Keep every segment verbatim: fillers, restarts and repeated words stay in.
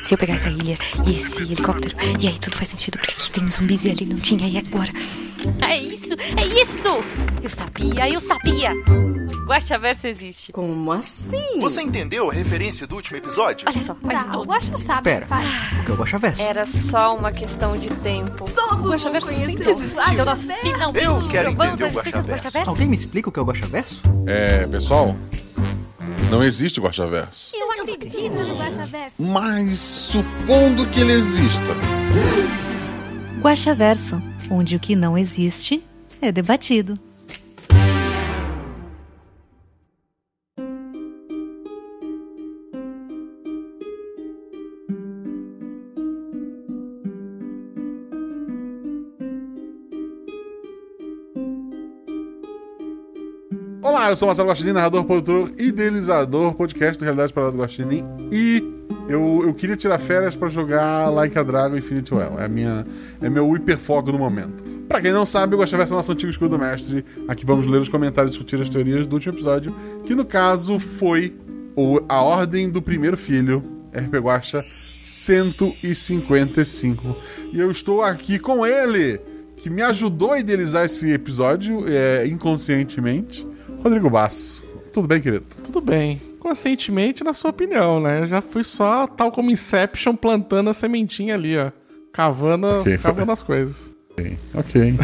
Se eu pegar essa ilha e esse helicóptero, e aí tudo faz sentido, porque aqui tem zumbis e ali não tinha, e agora? É isso, é isso! Eu sabia, eu sabia! Guaxaverso existe. Como assim? Você entendeu a referência do último episódio? Olha só, faz tudo. O Guaxa sabe o que faz. O que é o Guaxaverso? Era só uma questão de tempo. Todo o Guaxaverso sempre existiu. Então nós finalmente eu quero entender o Guaxaverso. Alguém me explica o que é o Guaxaverso? É, pessoal, não existe o Guaxaverso. Eu acredito no Guaxaverso. Mas supondo que ele exista. Guaxaverso, onde o que não existe é debatido. Olá, eu sou o Marcelo Guaxinim, narrador, produtor, idealizador, podcast do Realidade Parada do Guaxinim. E eu, eu queria tirar férias pra jogar Like a Dragon Infinity Well. É, minha, é meu hiperfoco no momento. Pra quem não sabe, eu gostaria de ser nosso antigo escudo do mestre. Aqui vamos ler os comentários e discutir as teorias do último episódio, que no caso foi o, a Ordem do Primeiro Filho, R P Guaxa cento e cinquenta e cinco. E eu estou aqui com ele, que me ajudou a idealizar esse episódio é, inconscientemente. Rodrigo Basso, tudo bem, querido? Tudo bem. Conscientemente, na sua opinião, né? Eu já fui só, tal como Inception, plantando a sementinha ali, ó. Cavando, okay, cavando as coisas. Ok, ok.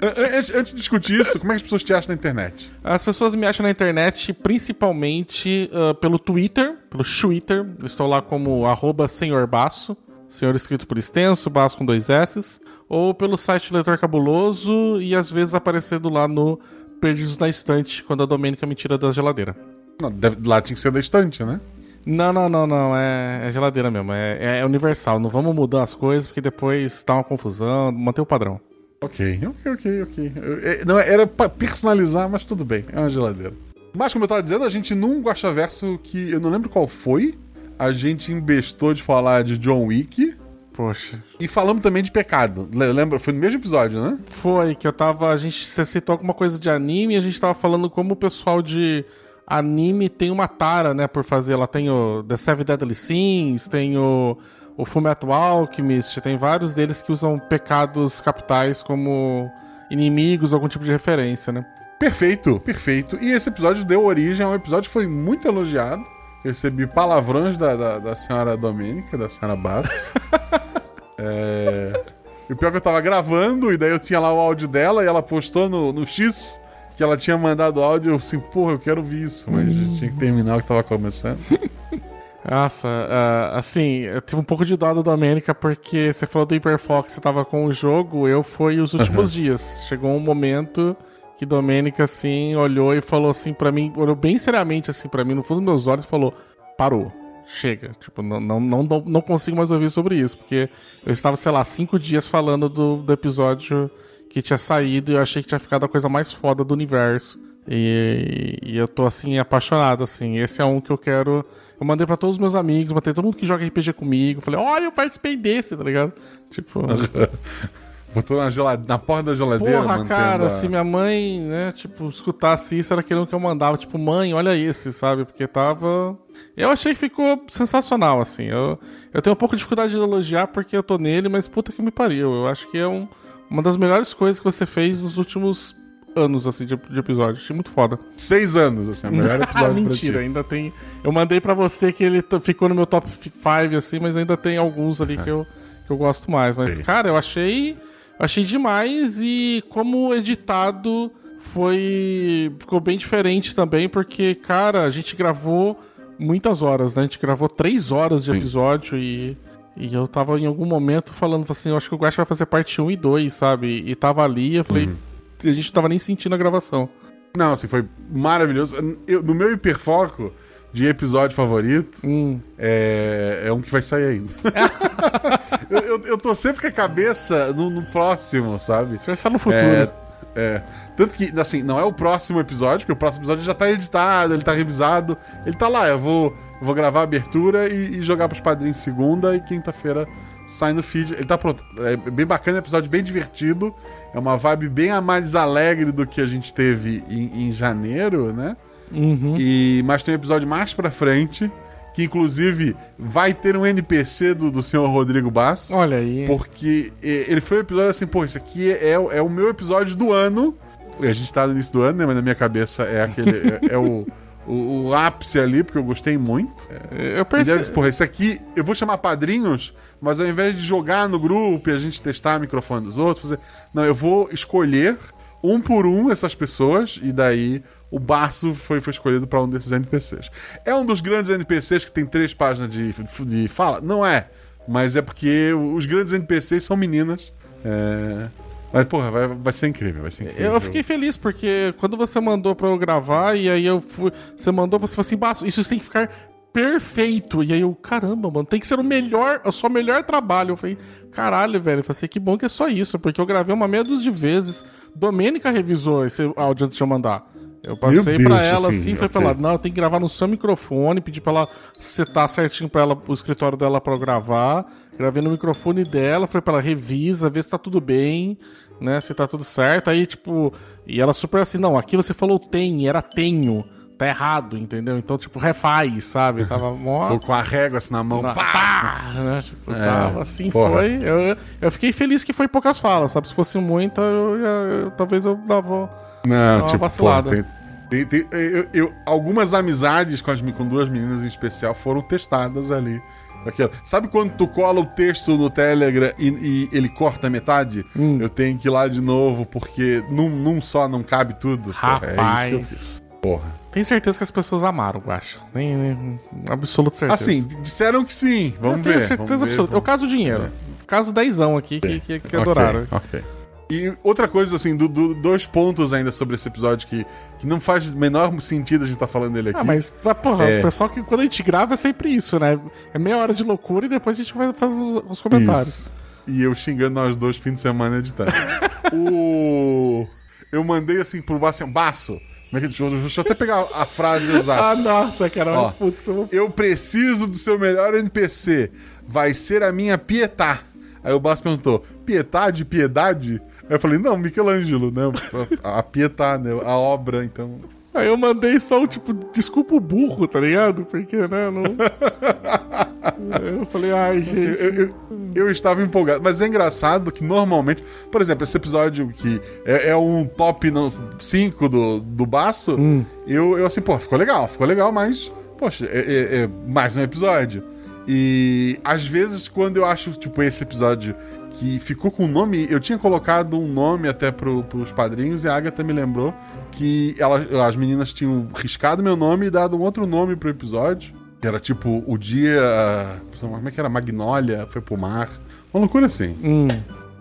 Antes, antes de discutir isso, como é que as pessoas te acham na internet? As pessoas me acham na internet principalmente uh, pelo Twitter, pelo Twitter. Eu estou lá como arroba senhor Basso, senhor escrito por extenso, Basso com dois S's. Ou pelo site Leitor Cabuloso e às vezes aparecendo lá no Perdidos na Estante, quando a Domênica me tira da geladeira. Não, deve, lá tinha que ser da estante, né? Não, não, não, não. É, é geladeira mesmo. É, é universal. Não vamos mudar as coisas, porque depois dá uma confusão. Manter o padrão. Ok, ok, ok, ok. É, não, era pra personalizar, mas tudo bem. É uma geladeira. Mas, como eu tava dizendo, a gente num Guaxaverso que eu não lembro qual foi, a gente embestou de falar de John Wick. Poxa. E falamos também de pecado. Lembra? Foi no mesmo episódio, né? Foi, que eu tava... A gente você citou alguma coisa de anime e a gente tava falando como o pessoal de anime tem uma tara, né? Por fazer. Ela tem o The Seven Deadly Sins, tem o, o Fullmetal Alchemist, tem vários deles que usam pecados capitais como inimigos, algum tipo de referência, né? Perfeito, perfeito. E esse episódio deu origem a um episódio que foi muito elogiado. Recebi palavrões da, da, da senhora Domênica, da senhora Basso. É... E o pior que eu tava gravando, e daí eu tinha lá o áudio dela, e ela postou no, no X que ela tinha mandado o áudio, eu assim, porra, eu quero ouvir isso, mas tinha que terminar o que tava começando. Nossa, uh, assim, eu tive um pouco de dó da Domênica, porque você falou do Hyperfox, você tava com o jogo, eu fui os últimos uhum. dias. Chegou um momento que Domênica, assim, olhou e falou assim pra mim, olhou bem seriamente, assim, pra mim, no fundo dos meus olhos, falou, parou. Chega, tipo, não, não, não, não consigo mais ouvir sobre isso, porque eu estava, sei lá, cinco dias falando do, do episódio que tinha saído e eu achei que tinha ficado a coisa mais foda do universo. E, e eu tô, assim, apaixonado, assim. Esse é um que eu quero... Eu mandei pra todos os meus amigos, mandei todo mundo que joga R P G comigo. Falei, olha, eu participei desse, tá ligado? Tipo... Botou na, gelade... na porta da geladeira. Porra, cara, a... se minha mãe, né, tipo, escutasse isso, era aquilo que eu mandava. Tipo, mãe, olha esse, sabe? Porque tava... Eu achei que ficou sensacional, assim. Eu, eu tenho um pouco de dificuldade de elogiar porque eu tô nele, mas puta que me pariu. Eu acho que é um, uma das melhores coisas que você fez nos últimos anos, assim, de, de episódio. Achei muito foda. Seis anos, assim, o melhor episódio. Mentira, pra ti. Ainda tem... Eu mandei pra você que ele t- ficou no meu top cinco, assim, mas ainda tem alguns ali é. que, eu, que eu gosto mais. Mas, Sim. cara, eu achei... Achei demais e como editado foi ficou bem diferente também, porque, cara, a gente gravou muitas horas, né? A gente gravou três horas de episódio e, e eu tava em algum momento falando assim, eu acho que o Guaxa vai fazer parte um e dois, sabe? E, e tava ali, eu falei, uhum. a gente não tava nem sentindo a gravação. Não, assim, foi maravilhoso. Eu, no meu hiperfoco de episódio favorito, hum. é, é um que vai sair ainda. eu, eu, eu tô sempre com a cabeça no, no próximo, sabe? Você vai estar no futuro. É, é. Tanto que, assim, não é o próximo episódio, porque o próximo episódio já tá editado, ele tá revisado, ele tá lá. Eu vou, eu vou gravar a abertura e, e jogar pros padrinhos segunda e quinta-feira sai no feed. Ele tá pronto. É bem bacana, é um episódio bem divertido. É uma vibe bem a mais alegre do que a gente teve em, em janeiro, né? Uhum. E, mas tem um episódio mais pra frente, que inclusive vai ter um N P C do, do senhor Rodrigo Basso. Olha aí. Porque ele foi um episódio assim, pô, isso aqui é, é o meu episódio do ano. A gente tá no início do ano, né? Mas na minha cabeça é aquele... é, é o... O, o ápice ali, porque eu gostei muito. Eu percebi. Disse, porra, isso aqui eu vou chamar padrinhos, mas ao invés de jogar no grupo e a gente testar o microfone dos outros, fazer... não, eu vou escolher um por um essas pessoas, e daí o Basso foi, foi escolhido para um desses N P Cs. É um dos grandes N P Cs que tem três páginas de, de fala? Não é, mas é porque os grandes N P Cs são meninas. É... Mas, porra, vai, vai ser incrível, vai ser incrível. Eu fiquei feliz, porque quando você mandou pra eu gravar, e aí eu fui, você mandou, você falou assim, Basso, isso tem que ficar perfeito. E aí eu, caramba, mano, tem que ser o melhor, o seu melhor trabalho. Eu falei, caralho, velho, eu falei assim, que bom que é só isso, porque eu gravei uma meia dúzia de vezes. Domênica revisou esse áudio antes de eu mandar. Eu passei Deus, pra ela assim, assim falei pra ela, não, eu tenho que gravar no seu microfone, pedi pra ela setar certinho pra ela, o escritório dela pra eu gravar. Gravei no microfone dela, falei pra ela, revisa, vê se tá tudo bem, né, se tá tudo certo. Aí, tipo, e ela super assim, não, aqui você falou tem, era tenho, tá errado, entendeu? Então, tipo, refaz, sabe? Tava mó... com a régua assim na mão, na... pá! Né? Tipo, é, tava assim, porra. Foi. Eu, eu fiquei feliz que foi poucas falas, sabe? Se fosse muita, eu, eu, eu, talvez eu dava... Não, tipo, pô, tem, tem, tem, eu, eu, algumas amizades com, as, com duas meninas em especial foram testadas ali. Aquela. Sabe quando tu cola o texto no Telegram e, e ele corta metade? Hum. Eu tenho que ir lá de novo, porque num, num só não cabe tudo. Rapaz. Porra, é isso que eu fiz. Porra. Tenho certeza que as pessoas amaram, eu acho. Nem, nem, absoluta certeza. Assim, disseram que sim. Vamos ver. Eu tenho ver, certeza absoluta. É o caso do dinheiro. É. O caso dezão aqui, okay. que, que, que adoraram. Ok. okay. E outra coisa, assim, do, do, dois pontos ainda sobre esse episódio que, que não faz o menor sentido a gente tá falando dele aqui. Ah, mas, porra, é... o pessoal que quando a gente grava é sempre isso, né? É meia hora de loucura e depois a gente vai fazer os comentários. Isso. E eu xingando nós dois fim de semana editando. o... Eu mandei, assim, pro Basso, Basso. Deixa eu até pegar a frase exata. Ah, nossa, cara. Ó, putz, eu... eu preciso do seu melhor N P C. Vai ser a minha Pietà. Aí o Basso perguntou, Pietà de piedade? Eu falei, não, Michelangelo, né? A, a Pietà, né? A obra, então... Aí eu mandei só um, tipo, desculpa o burro, tá ligado? Porque, né, não... Eu falei, ai, gente... Assim, eu, eu, eu estava empolgado. Mas é engraçado que, normalmente... Por exemplo, esse episódio que é, é um top cinco do, do Basso, hum. eu, eu assim, pô, ficou legal, ficou legal, mas... Poxa, é, é, é mais um episódio. E, às vezes, quando eu acho, tipo, esse episódio... que ficou com o nome... Eu tinha colocado um nome até pro, pros padrinhos, e a Agatha me lembrou que ela, as meninas tinham riscado meu nome e dado um outro nome pro episódio. Que era tipo, o dia... Como é que era? Magnólia, foi pro mar. Uma loucura assim. Hum.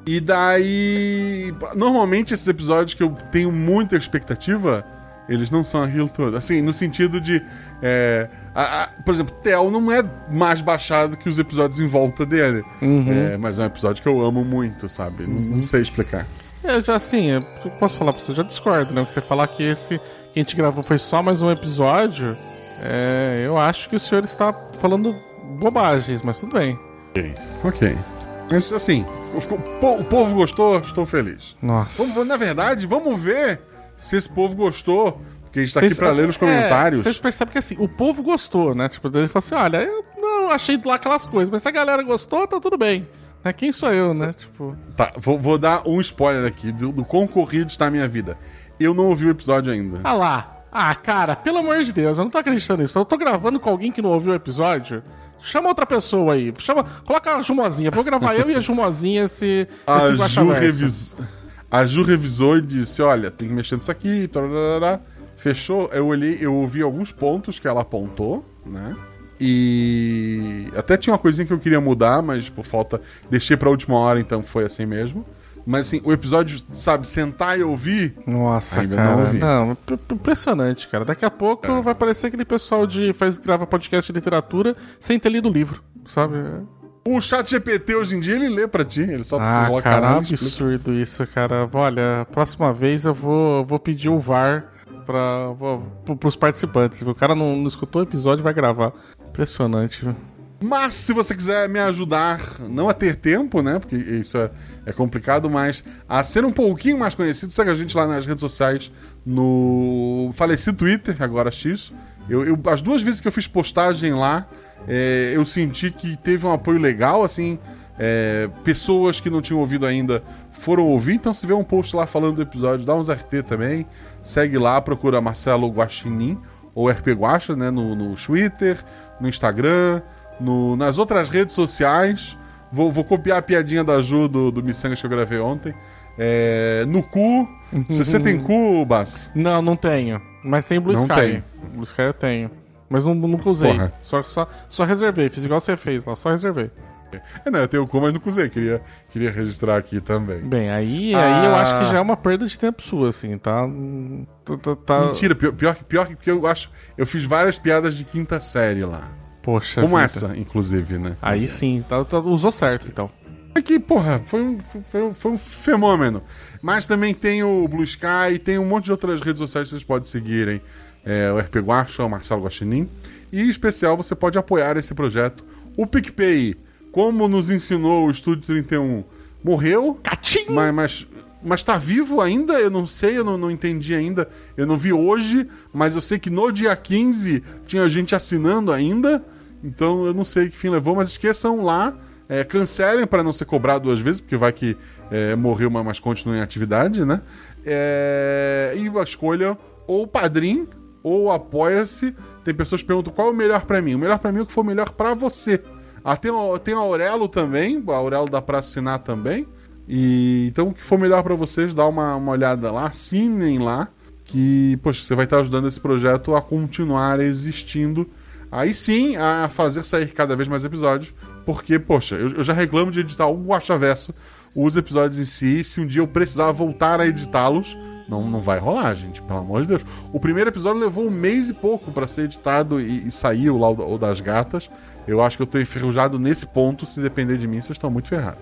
E daí... Normalmente esses episódios que eu tenho muita expectativa, eles não são aquilo todo. Assim, no sentido de... É, A, a, por exemplo, Tel não é mais baixado que os episódios em volta dele. Uhum. É, mas é um episódio que eu amo muito, sabe? Uhum. Não, não sei explicar. É, já assim, eu posso falar pra você, eu já discordo, né? Você falar que esse que a gente gravou foi só mais um episódio, é, eu acho que o senhor está falando bobagens, mas tudo bem. Ok. Ok. Mas assim, o povo gostou, estou feliz. Nossa. Vamos, na verdade, vamos ver se esse povo gostou. Porque a gente tá cês, aqui pra ler nos comentários. Vocês é, percebem que assim, o povo gostou, né? Tipo, ele falou assim, olha, eu não achei lá aquelas coisas, mas se a galera gostou, tá tudo bem. Né? Quem sou eu, né? Tipo... Tá, vou, vou dar um spoiler aqui do, do quão corrido está a minha vida. Eu não ouvi o episódio ainda. Ah lá. Ah, cara, pelo amor de Deus, eu não tô acreditando nisso. Eu tô gravando com alguém que não ouviu o episódio. Chama outra pessoa aí. Chama, coloca a Jumazinha. Vou gravar eu e a Jumazinha esse... A esse Ju revisou. A Ju revisou e disse, olha, tem que mexer nisso aqui, tararara. Fechou, eu olhei, eu ouvi alguns pontos que ela apontou, né? E até tinha uma coisinha que eu queria mudar, mas por falta... Deixei pra última hora, então foi assim mesmo. Mas assim, o episódio, sabe, sentar e ouvir... Nossa, ainda cara, não ouvi. Não, impressionante, cara. Daqui a pouco é. vai aparecer aquele pessoal de faz, grava podcast de literatura sem ter lido o livro, sabe? O ChatGPT hoje em dia, ele lê pra ti. Ele só ah, coloca cara, lá, absurdo isso, cara. Olha, próxima vez eu vou, vou pedir o V A R... Pra, pra, pros participantes. O cara não, não escutou o episódio e vai gravar. Impressionante, viu? Mas se você quiser me ajudar, não a ter tempo, né? Porque isso é, é complicado, mas a ser um pouquinho mais conhecido, segue a gente lá nas redes sociais, no falecido Twitter, agora X, Eu, eu, as duas vezes que eu fiz postagem lá, é, eu senti que teve um apoio legal, assim. É, pessoas que não tinham ouvido ainda foram ouvir, então se vê um post lá falando do episódio, dá uns R T também, segue lá, procura Marcelo Guaxinim ou R P Guaxa, né, no, no Twitter, no Instagram, no, nas outras redes sociais. Vou, vou copiar a piadinha da Ju do, do Missangas que eu gravei ontem. É, no cu, você tem cu, Basso? Não, não tenho, mas tem Blue não Sky. Tem. Blue Sky eu tenho, mas não, nunca usei, só, só, só reservei, fiz igual você fez lá, só reservei. É, não, eu tenho como, mas não usei, queria, queria registrar aqui também. Bem, aí, ah... aí eu acho que já é uma perda de tempo sua, assim, tá? tá, tá... Mentira, pior, pior, pior que porque eu acho. Eu fiz várias piadas de quinta série lá. Poxa. Como vida. Essa, inclusive, né? Aí sim, tá, tá, usou certo, então. É que, porra, foi um, foi, um, foi um fenômeno. Mas também tem o Blue Sky, tem um monte de outras redes sociais que vocês podem seguirem. É, o R P Guaxa, o Marcelo Guaxinim. E, em especial, você pode apoiar esse projeto. O PicPay. Como nos ensinou o Estúdio trinta e um, morreu, mas, mas, mas tá vivo ainda, eu não sei, eu não, não entendi ainda, eu não vi hoje, mas eu sei que no dia quinze tinha gente assinando ainda, então eu não sei que fim levou, mas esqueçam lá, é, cancelem para não ser cobrado duas vezes, porque vai que é, morreu, mas continua em atividade, né? É, e a escolha ou Padrim ou Apoia-se, tem pessoas que perguntam qual é o melhor para mim, o melhor para mim é o que for melhor para você. Ah, tem, tem o Aurelo também, o Aurelo dá pra assinar também. E, então o que for melhor pra vocês, dá uma, uma olhada lá, assinem lá, que poxa, você vai estar ajudando esse projeto a continuar existindo. Aí sim, a fazer sair cada vez mais episódios, porque, poxa, eu, eu já reclamo de editar o Guaxaverso, os episódios em si, se um dia eu precisar voltar a editá-los, não, não vai rolar, gente, pelo amor de Deus. O primeiro episódio levou um mês e pouco pra ser editado e, e sair o, o das gatas. Eu acho que eu tô enferrujado nesse ponto. Se depender de mim, vocês estão muito ferrados.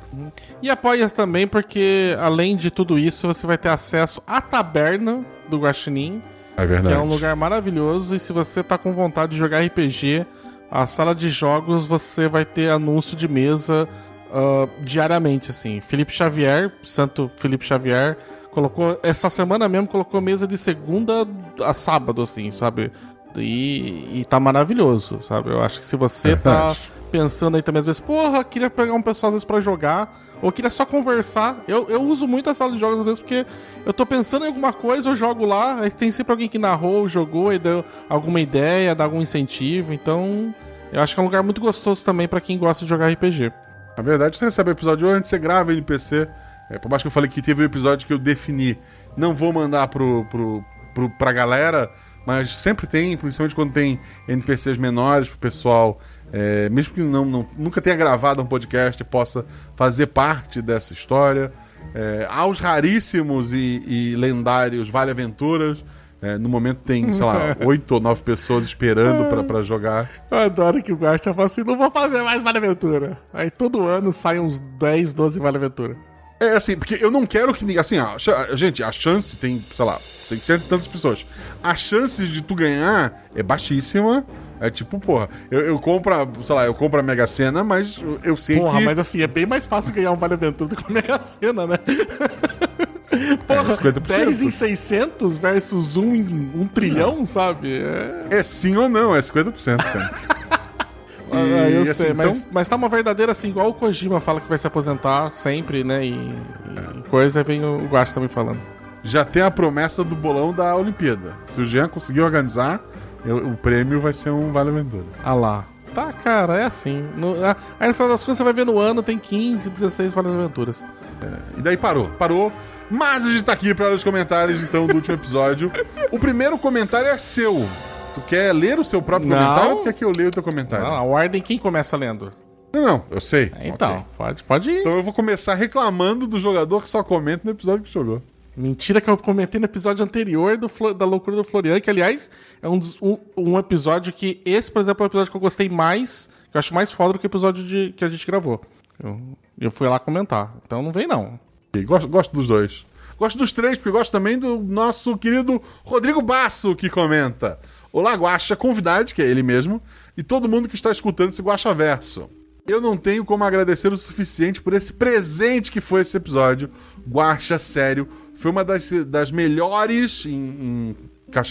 E apoia também, porque além de tudo isso, você vai ter acesso à taberna do Guaxinim. É verdade. Que é um lugar maravilhoso. E se você tá com vontade de jogar R P G, a sala de jogos, você vai ter anúncio de mesa uh, diariamente, assim. Felipe Xavier, Santo Felipe Xavier, colocou... Essa semana mesmo, colocou mesa de segunda a sábado, assim, sabe... E, e tá maravilhoso, sabe? Eu acho que se você tá pensando aí também às vezes, porra, queria pegar um pessoal às vezes pra jogar, ou queria só conversar, eu, eu uso muito a sala de jogos às vezes porque eu tô pensando em alguma coisa, eu jogo lá, aí tem sempre alguém que narrou, jogou e deu alguma ideia, dá algum incentivo, então eu acho que é um lugar muito gostoso também pra quem gosta de jogar R P G. Na verdade, você recebe o episódio hoje, você grava ele no P C, é, por mais que eu falei que teve um episódio que eu defini, não vou mandar pro, pro, pro, pra galera... Mas sempre tem, principalmente quando tem N P Cs menores pro pessoal, é, mesmo que não, não, nunca tenha gravado um podcast e possa fazer parte dessa história. É, há os raríssimos e, e lendários Vale-Aventuras. É, no momento tem, sei lá, oito ou nove pessoas esperando pra, pra jogar. Eu adoro que o Guaxa fala assim, não vou fazer mais Vale-Aventura. Aí todo ano saem uns dez, doze Vale-Aventura. É assim, porque eu não quero que... Assim, a, a, gente, a chance tem, sei lá, seiscentas e tantas pessoas. A chance de tu ganhar é baixíssima. É tipo, porra, eu, eu compro, sei lá, eu compro a Mega Sena, mas eu sei porra, que... Porra, mas assim, é bem mais fácil ganhar um Vale-Aventura do que a Mega Sena, né? Porra, é, cinquenta por cento. dez em seiscentos versus um em um trilhão, não. Sabe? É... é sim ou não, é cinquenta por cento sempre. E, ah, eu assim, sei, mas, então... mas tá uma verdadeira assim, igual o Kojima fala que vai se aposentar sempre, né? E, e é. coisa, vem o Guaxa também falando. Já tem a promessa do bolão da Olimpíada. Se o Jean conseguir organizar, eu, o prêmio vai ser um Vale-Aventura. Ah lá. Tá, cara, é assim. No, aí no final das contas você vai ver no ano, tem quinze, dezesseis Vale-Aventuras. É, e daí parou, parou. Mas a gente tá aqui pra ler os comentários, então, do último episódio. O primeiro comentário é seu. Tu quer ler o seu próprio não. comentário ou tu quer que eu leia o teu comentário? Não, a ordem quem começa lendo? Não, não, eu sei. Então, okay. pode, pode ir. Então eu vou começar reclamando do jogador que só comenta no episódio que jogou. Mentira que eu comentei no episódio anterior do Flo, da loucura do Florian, que aliás é um, um, um episódio que... Esse, por exemplo, é o episódio que eu gostei mais, que eu acho mais foda do que o episódio de, que a gente gravou. Eu, eu fui lá comentar, então não vem não. Gosto, gosto dos dois. Gosto dos três, porque gosto também do nosso querido Rodrigo Basso, que comenta... Olá, Guaxa, convidado, que é ele mesmo, e todo mundo que está escutando esse Guaxaverso. Eu não tenho como agradecer o suficiente por esse presente que foi esse episódio. Guaxa, sério, foi uma das, das melhores em, em,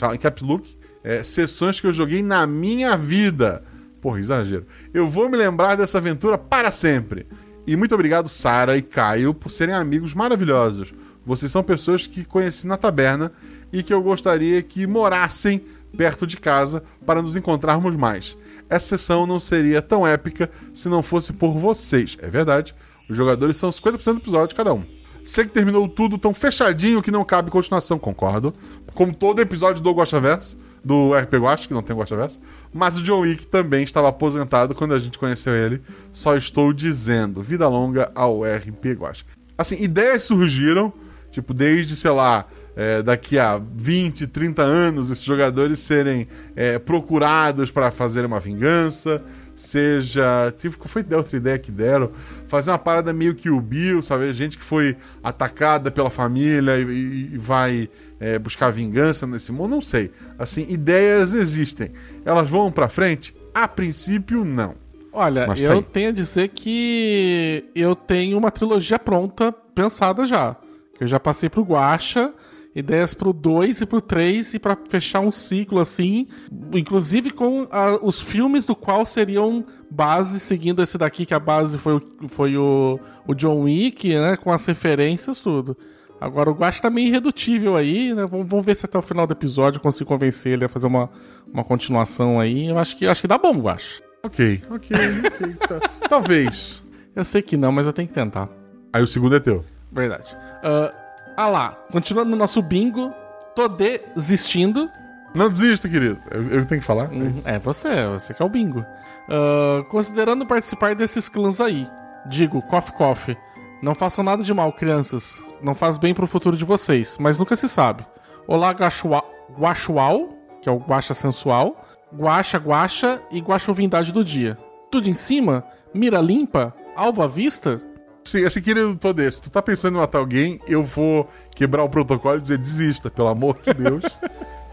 em Caps Look é, sessões que eu joguei na minha vida. Porra, exagero. Eu vou me lembrar dessa aventura para sempre. E muito obrigado, Sarah e Caio, por serem amigos maravilhosos. Vocês são pessoas que conheci na taberna e que eu gostaria que morassem perto de casa para nos encontrarmos mais. Essa sessão não seria tão épica se não fosse por vocês. É verdade, os jogadores são cinquenta por cento do episódio de cada um. Sei que terminou tudo tão fechadinho que não cabe continuação, concordo. Como todo episódio do Guaxaverso, do R P Guax, que não tem Guaxaverso. Mas o John Wick também estava aposentado quando a gente conheceu ele. Só estou dizendo, vida longa ao R P Guax. Assim, ideias surgiram, tipo, desde, sei lá... É, daqui a vinte, trinta anos, esses jogadores serem é, procurados para fazer uma vingança, seja... Foi outra ideia que deram. Fazer uma parada meio que o Bill, sabe? Gente que foi atacada pela família e, e vai é, buscar vingança nesse mundo, não sei. Assim, ideias existem. Elas vão para frente? A princípio, não. Olha, mas tá eu aí. Tenho a dizer que eu tenho uma trilogia pronta, pensada já. Que eu já passei pro Guaxa... Ideias pro dois e pro três e pra fechar um ciclo assim, inclusive com a, os filmes do qual seriam base, seguindo esse daqui, que a base foi o, foi o, o John Wick, né, com as referências, tudo. Agora o Guax tá meio irredutível aí, né, vamos, vamos ver se até o final do episódio eu consigo convencer ele a fazer uma, uma continuação aí, eu acho que, acho que dá bom, Guax. Ok, ok, ok, tá. Talvez. Eu sei que não, mas eu tenho que tentar. Aí o segundo é teu. Verdade. Ahn... Uh, Ah lá, continuando o nosso bingo, tô desistindo. Não desista, querido. Eu, eu tenho que falar? É, é você, você que é o bingo. Uh, considerando participar desses clãs aí, digo, cof cof, não façam nada de mal, crianças. Não faz bem pro futuro de vocês, mas nunca se sabe. Olá, Guaxual, que é o Guaxa sensual, Guaxa Guaxa e Guaxovindade do dia. Tudo em cima, mira limpa, alvo à vista... Assim, assim, querido, tô desse. Tu tá pensando em matar alguém, eu vou quebrar o protocolo e dizer desista, pelo amor de Deus.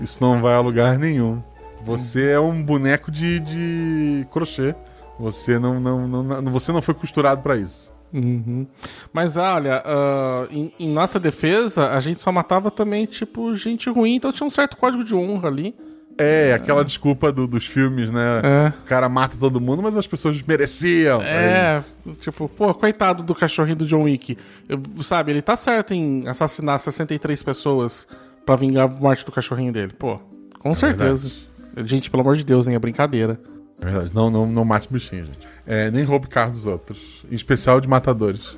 Isso não vai a lugar nenhum. Você é um boneco de, de crochê. Você não, não, não, não, você não foi costurado pra isso. Uhum. Mas olha, uh, em, em nossa defesa, a gente só matava também, tipo, gente ruim, então tinha um certo código de honra ali. É, aquela é. desculpa do, dos filmes, né? É. O cara mata todo mundo, mas as pessoas mereciam. É, mas... tipo, pô, coitado do cachorrinho do John Wick. Eu, sabe, ele tá certo em assassinar sessenta e três pessoas pra vingar a morte do cachorrinho dele. Pô, com é certeza. Verdade. Gente, pelo amor de Deus, hein? É brincadeira. É verdade. Não, não, não mate bichinho, gente. É, nem roube carro dos outros. Em especial de matadores.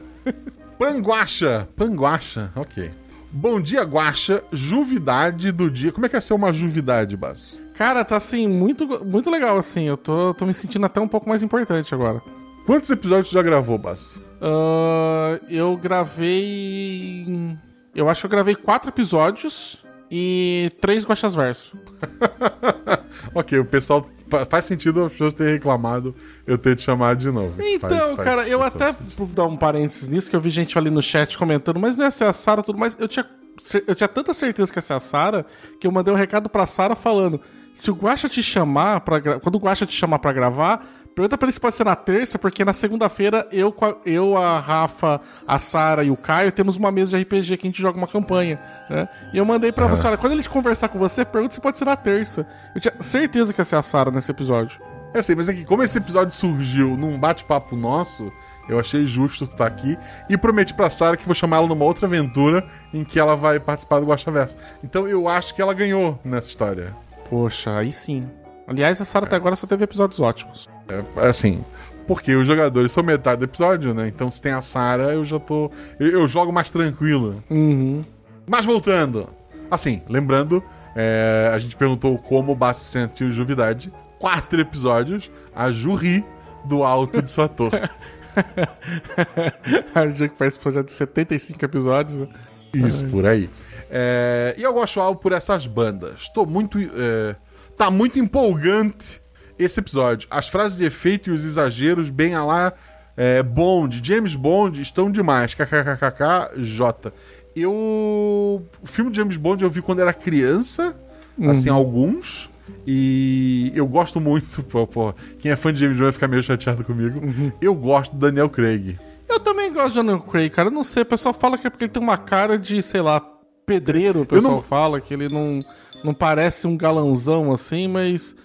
Panguaxa! Panguaxa, ok. Bom dia, Guaxa. Juvidade do dia. Como é que é ser uma juvidade, Basso? Cara, tá assim, muito, muito legal, assim. Eu tô, tô me sentindo até um pouco mais importante agora. Quantos episódios tu já gravou, Basso? Uh, eu gravei... Eu acho que eu gravei quatro episódios e três Guaxas Verso. Ok, o pessoal... Faz sentido as pessoas terem reclamado eu ter te chamado de novo. Isso então, faz, faz, cara, faz, eu até vou dar um parênteses nisso, que eu vi gente ali no chat comentando, mas não ia ser a Sarah tudo mais. Eu tinha, eu tinha tanta certeza que ia ser a Sarah que eu mandei um recado pra Sarah falando: se o Guaxa te chamar, pra, quando o Guaxa te chamar pra gravar, pergunta pra ele se pode ser na terça, porque na segunda-feira eu, eu, a Rafa, a Sarah e o Caio temos uma mesa de R P G que a gente joga uma campanha, né? E eu mandei pra você, olha, quando ele conversar com você, pergunta se pode ser na terça. Eu tinha certeza que ia ser a Sarah nesse episódio. É assim, mas é que como esse episódio surgiu num bate-papo nosso, eu achei justo tu estar aqui e prometi pra Sarah que vou chamá-la numa outra aventura em que ela vai participar do Guaxaverso. Então eu acho que ela ganhou nessa história. Poxa, aí sim. Aliás, a Sarah até agora só teve episódios ótimos. É, assim, porque os jogadores são metade do episódio, né? Então se tem a Sarah, eu já tô... Eu, eu jogo mais tranquilo. Uhum. Mas voltando. Assim, lembrando, é, a gente perguntou como o Bassi sentiu juvidade. Quatro episódios. A Ju ri do alto de sua torre. A Ju que participou já de setenta e cinco episódios. Né? Isso, por aí. É, e eu gosto algo por essas bandas. Tô muito... É, tá muito empolgante esse episódio. As frases de efeito e os exageros bem a lá é, Bond, James Bond, estão demais. KKKKKJ. Eu... O filme de James Bond eu vi quando era criança. Uhum. Assim, alguns. E eu gosto muito. Pô, pô, quem é fã de James Bond vai ficar meio chateado comigo. Uhum. Eu gosto do Daniel Craig. Eu também gosto do Daniel Craig, cara. Eu não sei, o pessoal fala que é porque ele tem uma cara de, sei lá, pedreiro. O pessoal não... fala que ele não... não parece um galãozão assim, mas...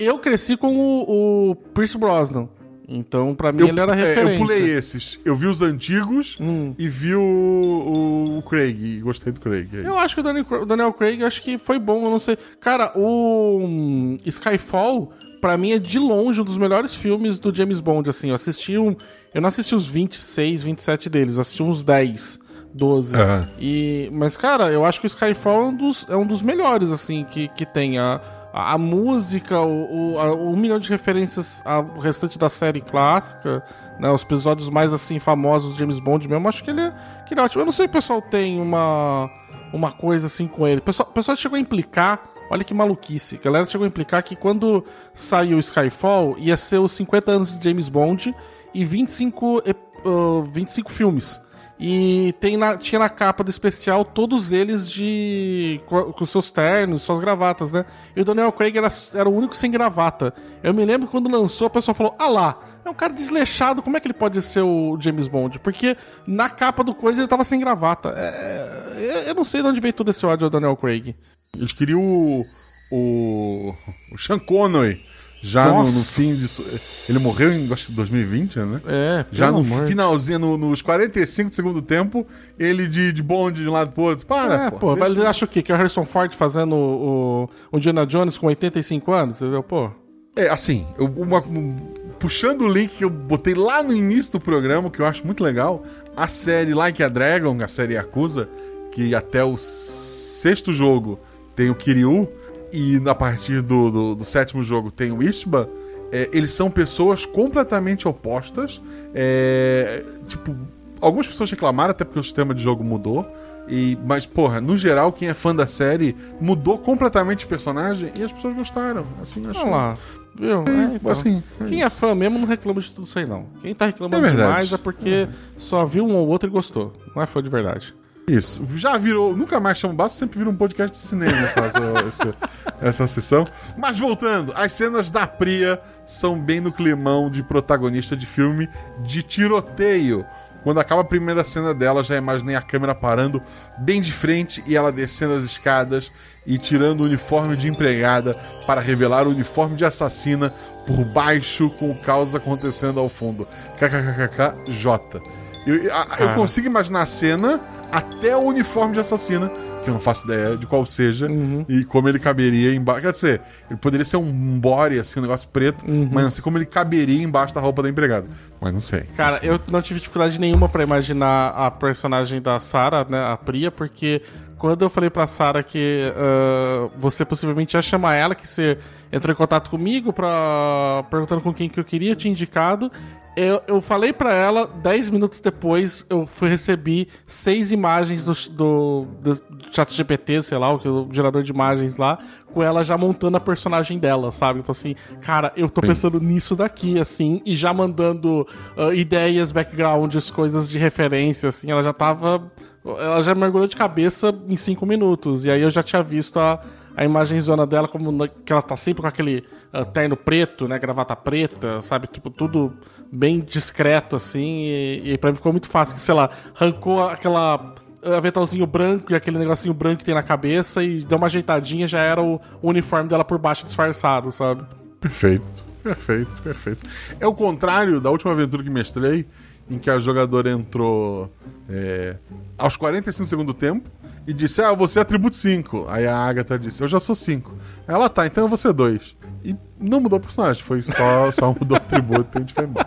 Eu cresci com o, o Pierce Brosnan. Então, pra mim, eu, ele era referência. É, eu pulei esses. Eu vi os antigos hum. e vi o, o, o Craig. E gostei do Craig. É eu acho que o Daniel, Daniel Craig acho que foi bom. Eu não sei. Cara, o um, Skyfall, pra mim, é de longe um dos melhores filmes do James Bond. Assim, eu assisti um... Eu não assisti os vinte e seis, vinte e sete deles. Eu assisti uns dez, doze. Ah. E, mas, cara, eu acho que o Skyfall é um dos, é um dos melhores, assim, que, que tem a... A música, o, o, a, o milhão de referências ao restante da série clássica, né, os episódios mais assim famosos do James Bond mesmo, acho que ele, é, que ele é ótimo. Eu não sei se o pessoal tem uma, uma coisa assim com ele. O pessoal, o pessoal chegou a implicar, olha que maluquice, a galera chegou a implicar que quando saiu o Skyfall ia ser os cinquenta anos de James Bond e vinte e cinco, uh, vinte e cinco filmes. E tem na, tinha na capa do especial todos eles de com, com seus ternos, suas gravatas, né? E o Daniel Craig era, era o único sem gravata. Eu me lembro que quando lançou, o pessoal falou, ah lá, é um cara desleixado, como é que ele pode ser o James Bond? Porque na capa do coisa ele tava sem gravata. É, eu não sei de onde veio todo esse ódio ao Daniel Craig. Eles queriam o, o, o Sean Connery. Já no, no fim disso. Ele morreu em, acho que, dois mil e vinte, né? É, já no amor. Finalzinho, no, nos quarenta e cinco do segundo tempo, ele de, de bonde de um lado pro outro. Para, é, pô. Ele eu... acha o quê? Que é o Harrison Ford fazendo o, o Indiana Jones com oitenta e cinco anos? Você viu, pô? É, assim, eu, uma, um, puxando o link que eu botei lá no início do programa, que eu acho muito legal, a série Like a Dragon, a série Yakuza, que até o sexto jogo tem o Kiryu, e a partir do, do, do sétimo jogo tem o Ishiba, é, eles são pessoas completamente opostas. É, tipo, algumas pessoas reclamaram até porque o sistema de jogo mudou, e, mas, porra, no geral, quem é fã da série mudou completamente o personagem e as pessoas gostaram. Assim, acho. Olha lá. Viu? É, então, assim, é quem isso. é fã mesmo não reclama de tudo isso aí, não. Quem tá reclamando é demais é porque é. só viu um ou outro e gostou. Não é fã de verdade. Isso, já virou, nunca mais chamo Basso, sempre vira um podcast de cinema essa, essa, essa sessão. Mas voltando, as cenas da Priya são bem no climão de protagonista de filme de tiroteio. Quando acaba a primeira cena dela, já imaginei a câmera parando bem de frente e ela descendo as escadas e tirando o uniforme de empregada para revelar o uniforme de assassina por baixo, com o caos acontecendo ao fundo. KKKKJ. Eu, a, eu consigo imaginar a cena até o uniforme de assassina, que eu não faço ideia de qual seja, uhum. e como ele caberia embaixo. Quer dizer, ele poderia ser um body, assim, um negócio preto, uhum. mas não sei como ele caberia embaixo da roupa da empregada. Mas não sei. Cara, assim, eu não tive dificuldade nenhuma pra imaginar a personagem da Sarah, né, a Priya, porque quando eu falei pra Sarah que uh, você possivelmente ia chamar ela, que você entrou em contato comigo pra... perguntando com quem que eu queria, te indicado. Eu, eu falei pra ela, dez minutos depois, eu fui recebi seis imagens do, do, do chat G P T, sei lá, o, o gerador de imagens lá, com ela já montando a personagem dela, sabe? Eu falei assim, cara, eu tô pensando Sim. nisso daqui, assim, e já mandando uh, ideias, backgrounds, coisas de referência, assim, ela já tava... Ela já mergulhou de cabeça em cinco minutos, e aí eu já tinha visto a... A imagenzinha dela, como na, que ela tá sempre com aquele uh, terno preto, né? Gravata preta, sabe? Tipo, tudo bem discreto, assim. E, e pra mim ficou muito fácil, que, sei lá, arrancou aquela uh, aventalzinho branco e aquele negocinho branco que tem na cabeça e deu uma ajeitadinha, já era o, o uniforme dela por baixo disfarçado, sabe? Perfeito, perfeito, perfeito. É o contrário da última aventura que mestrei, em que a jogadora entrou é, aos quarenta e cinco do segundo tempo e disse, ah, você é atributo cinco. Aí a Agatha disse, eu já sou cinco. Aí ela, tá, então eu vou ser dois. E não mudou o personagem, foi só, só mudou o atributo e a gente foi embora.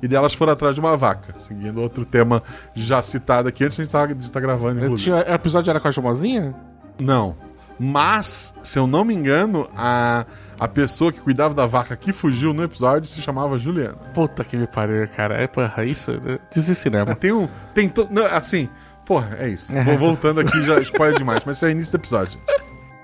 E delas foram atrás de uma vaca, seguindo outro tema já citado aqui, antes a gente tá, de estar tá gravando. Inclusive. O episódio era com a Jumazinha? Não. Mas, se eu não me engano, a, a pessoa que cuidava da vaca que fugiu no episódio se chamava Juliana. Puta que me pariu, cara. É porra, isso diz esse cinema. Tem um... Tem to, não, assim... Porra, é isso. Vou voltando aqui, já spoiler demais, mas isso é o início do episódio.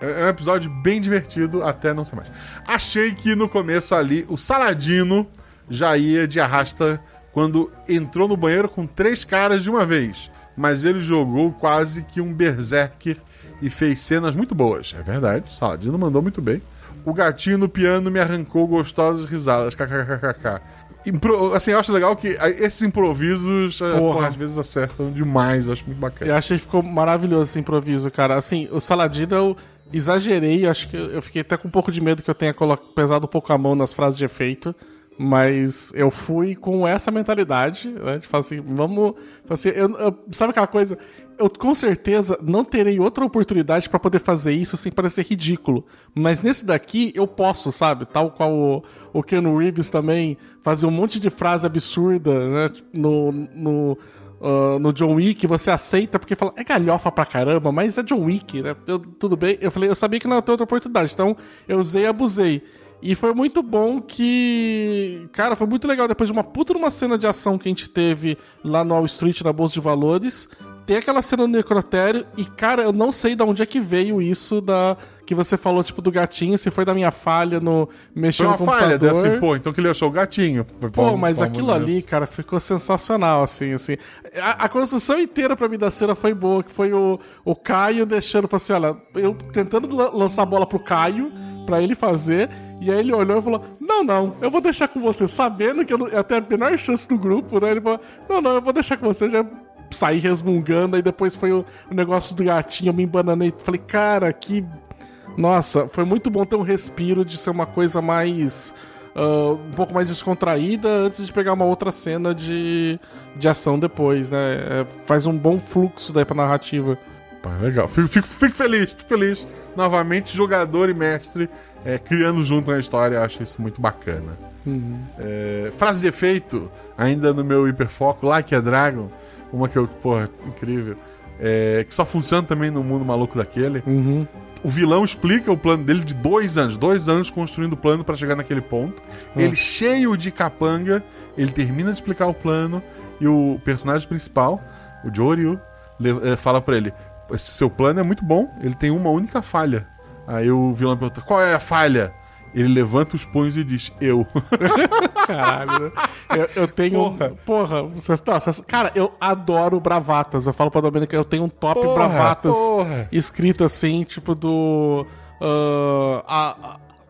É um episódio bem divertido, até não ser mais. Achei que no começo ali, o Saladino já ia de arrasta quando entrou no banheiro com três caras de uma vez. Mas ele jogou quase que um berserker e fez cenas muito boas. É verdade, o Saladino mandou muito bem. O gatinho no piano me arrancou gostosas risadas, kkkkk. Impro... Assim, eu acho legal que esses improvisos, porra. Porra, às vezes acertam demais, acho muito bacana. Eu achei que ficou maravilhoso esse improviso, cara. Assim, o Saladino é o, exagerei, acho que eu fiquei até com um pouco de medo que eu tenha pesado um pouco a mão nas frases de efeito, mas eu fui com essa mentalidade, né, de falar assim, vamos... Assim, eu, eu, sabe aquela coisa? Eu com certeza não terei outra oportunidade pra poder fazer isso sem parecer ridículo, mas nesse daqui eu posso, sabe? Tal qual o, o Keanu Reeves também fazia um monte de frase absurda, né, no... no Uh, no John Wick, você aceita porque fala, é galhofa pra caramba, mas é John Wick, né? Eu, tudo bem. Eu falei, eu sabia que não ia ter outra oportunidade, então eu usei e abusei. E foi muito bom que... Cara, foi muito legal, depois de uma puta numa cena de ação que a gente teve lá no Wall Street, na Bolsa de Valores, ter aquela cena no necrotério e, cara, eu não sei de onde é que veio isso da... que você falou, tipo, do gatinho, se foi da minha falha no mexer no computador. Foi uma falha dessa, assim, pô, então que ele achou o gatinho. Pô, pô mas pô, aquilo ali, Deus. Cara, ficou sensacional, assim, assim. A, a construção inteira pra mim da cena foi boa, que foi o, o Caio deixando, assim, olha, eu tentando lançar a bola pro Caio, pra ele fazer, e aí ele olhou e falou, não, não, eu vou deixar com você, sabendo que eu, não, eu tenho a menor chance do grupo, né, ele falou, não, não, eu vou deixar com você, já... Saí resmungando, aí depois foi o negócio do gatinho, eu me embananei. Falei, cara, que... Nossa, foi muito bom ter um respiro de ser uma coisa mais... Uh, um pouco mais descontraída antes de pegar uma outra cena de, de ação depois, né? É, faz um bom fluxo daí pra narrativa. Pá, legal. Fico, fico, fico feliz, fico feliz. Novamente, jogador e mestre é, criando junto na história. Acho isso muito bacana. Uhum. É, frase de efeito, ainda no meu hiperfoco, lá que é Dragon... Uma que eu, porra, incrível. É, que só funciona também no mundo maluco daquele. Uhum. O vilão explica o plano dele de dois anos. Dois anos construindo o plano pra chegar naquele ponto. Uhum. Ele, cheio de capanga, ele termina de explicar o plano. E o personagem principal, o Joryu, fala pra ele... Esse seu plano é muito bom, ele tem uma única falha. Aí o vilão pergunta, qual é a falha? Ele levanta os punhos e diz, eu. Caralho, né? Eu, eu tenho... Porra, porra vocês, nossa, cara, eu adoro bravatas. Eu falo pra Domênica, eu tenho um top porra, bravatas porra. Escrito assim, tipo do... Uh, a,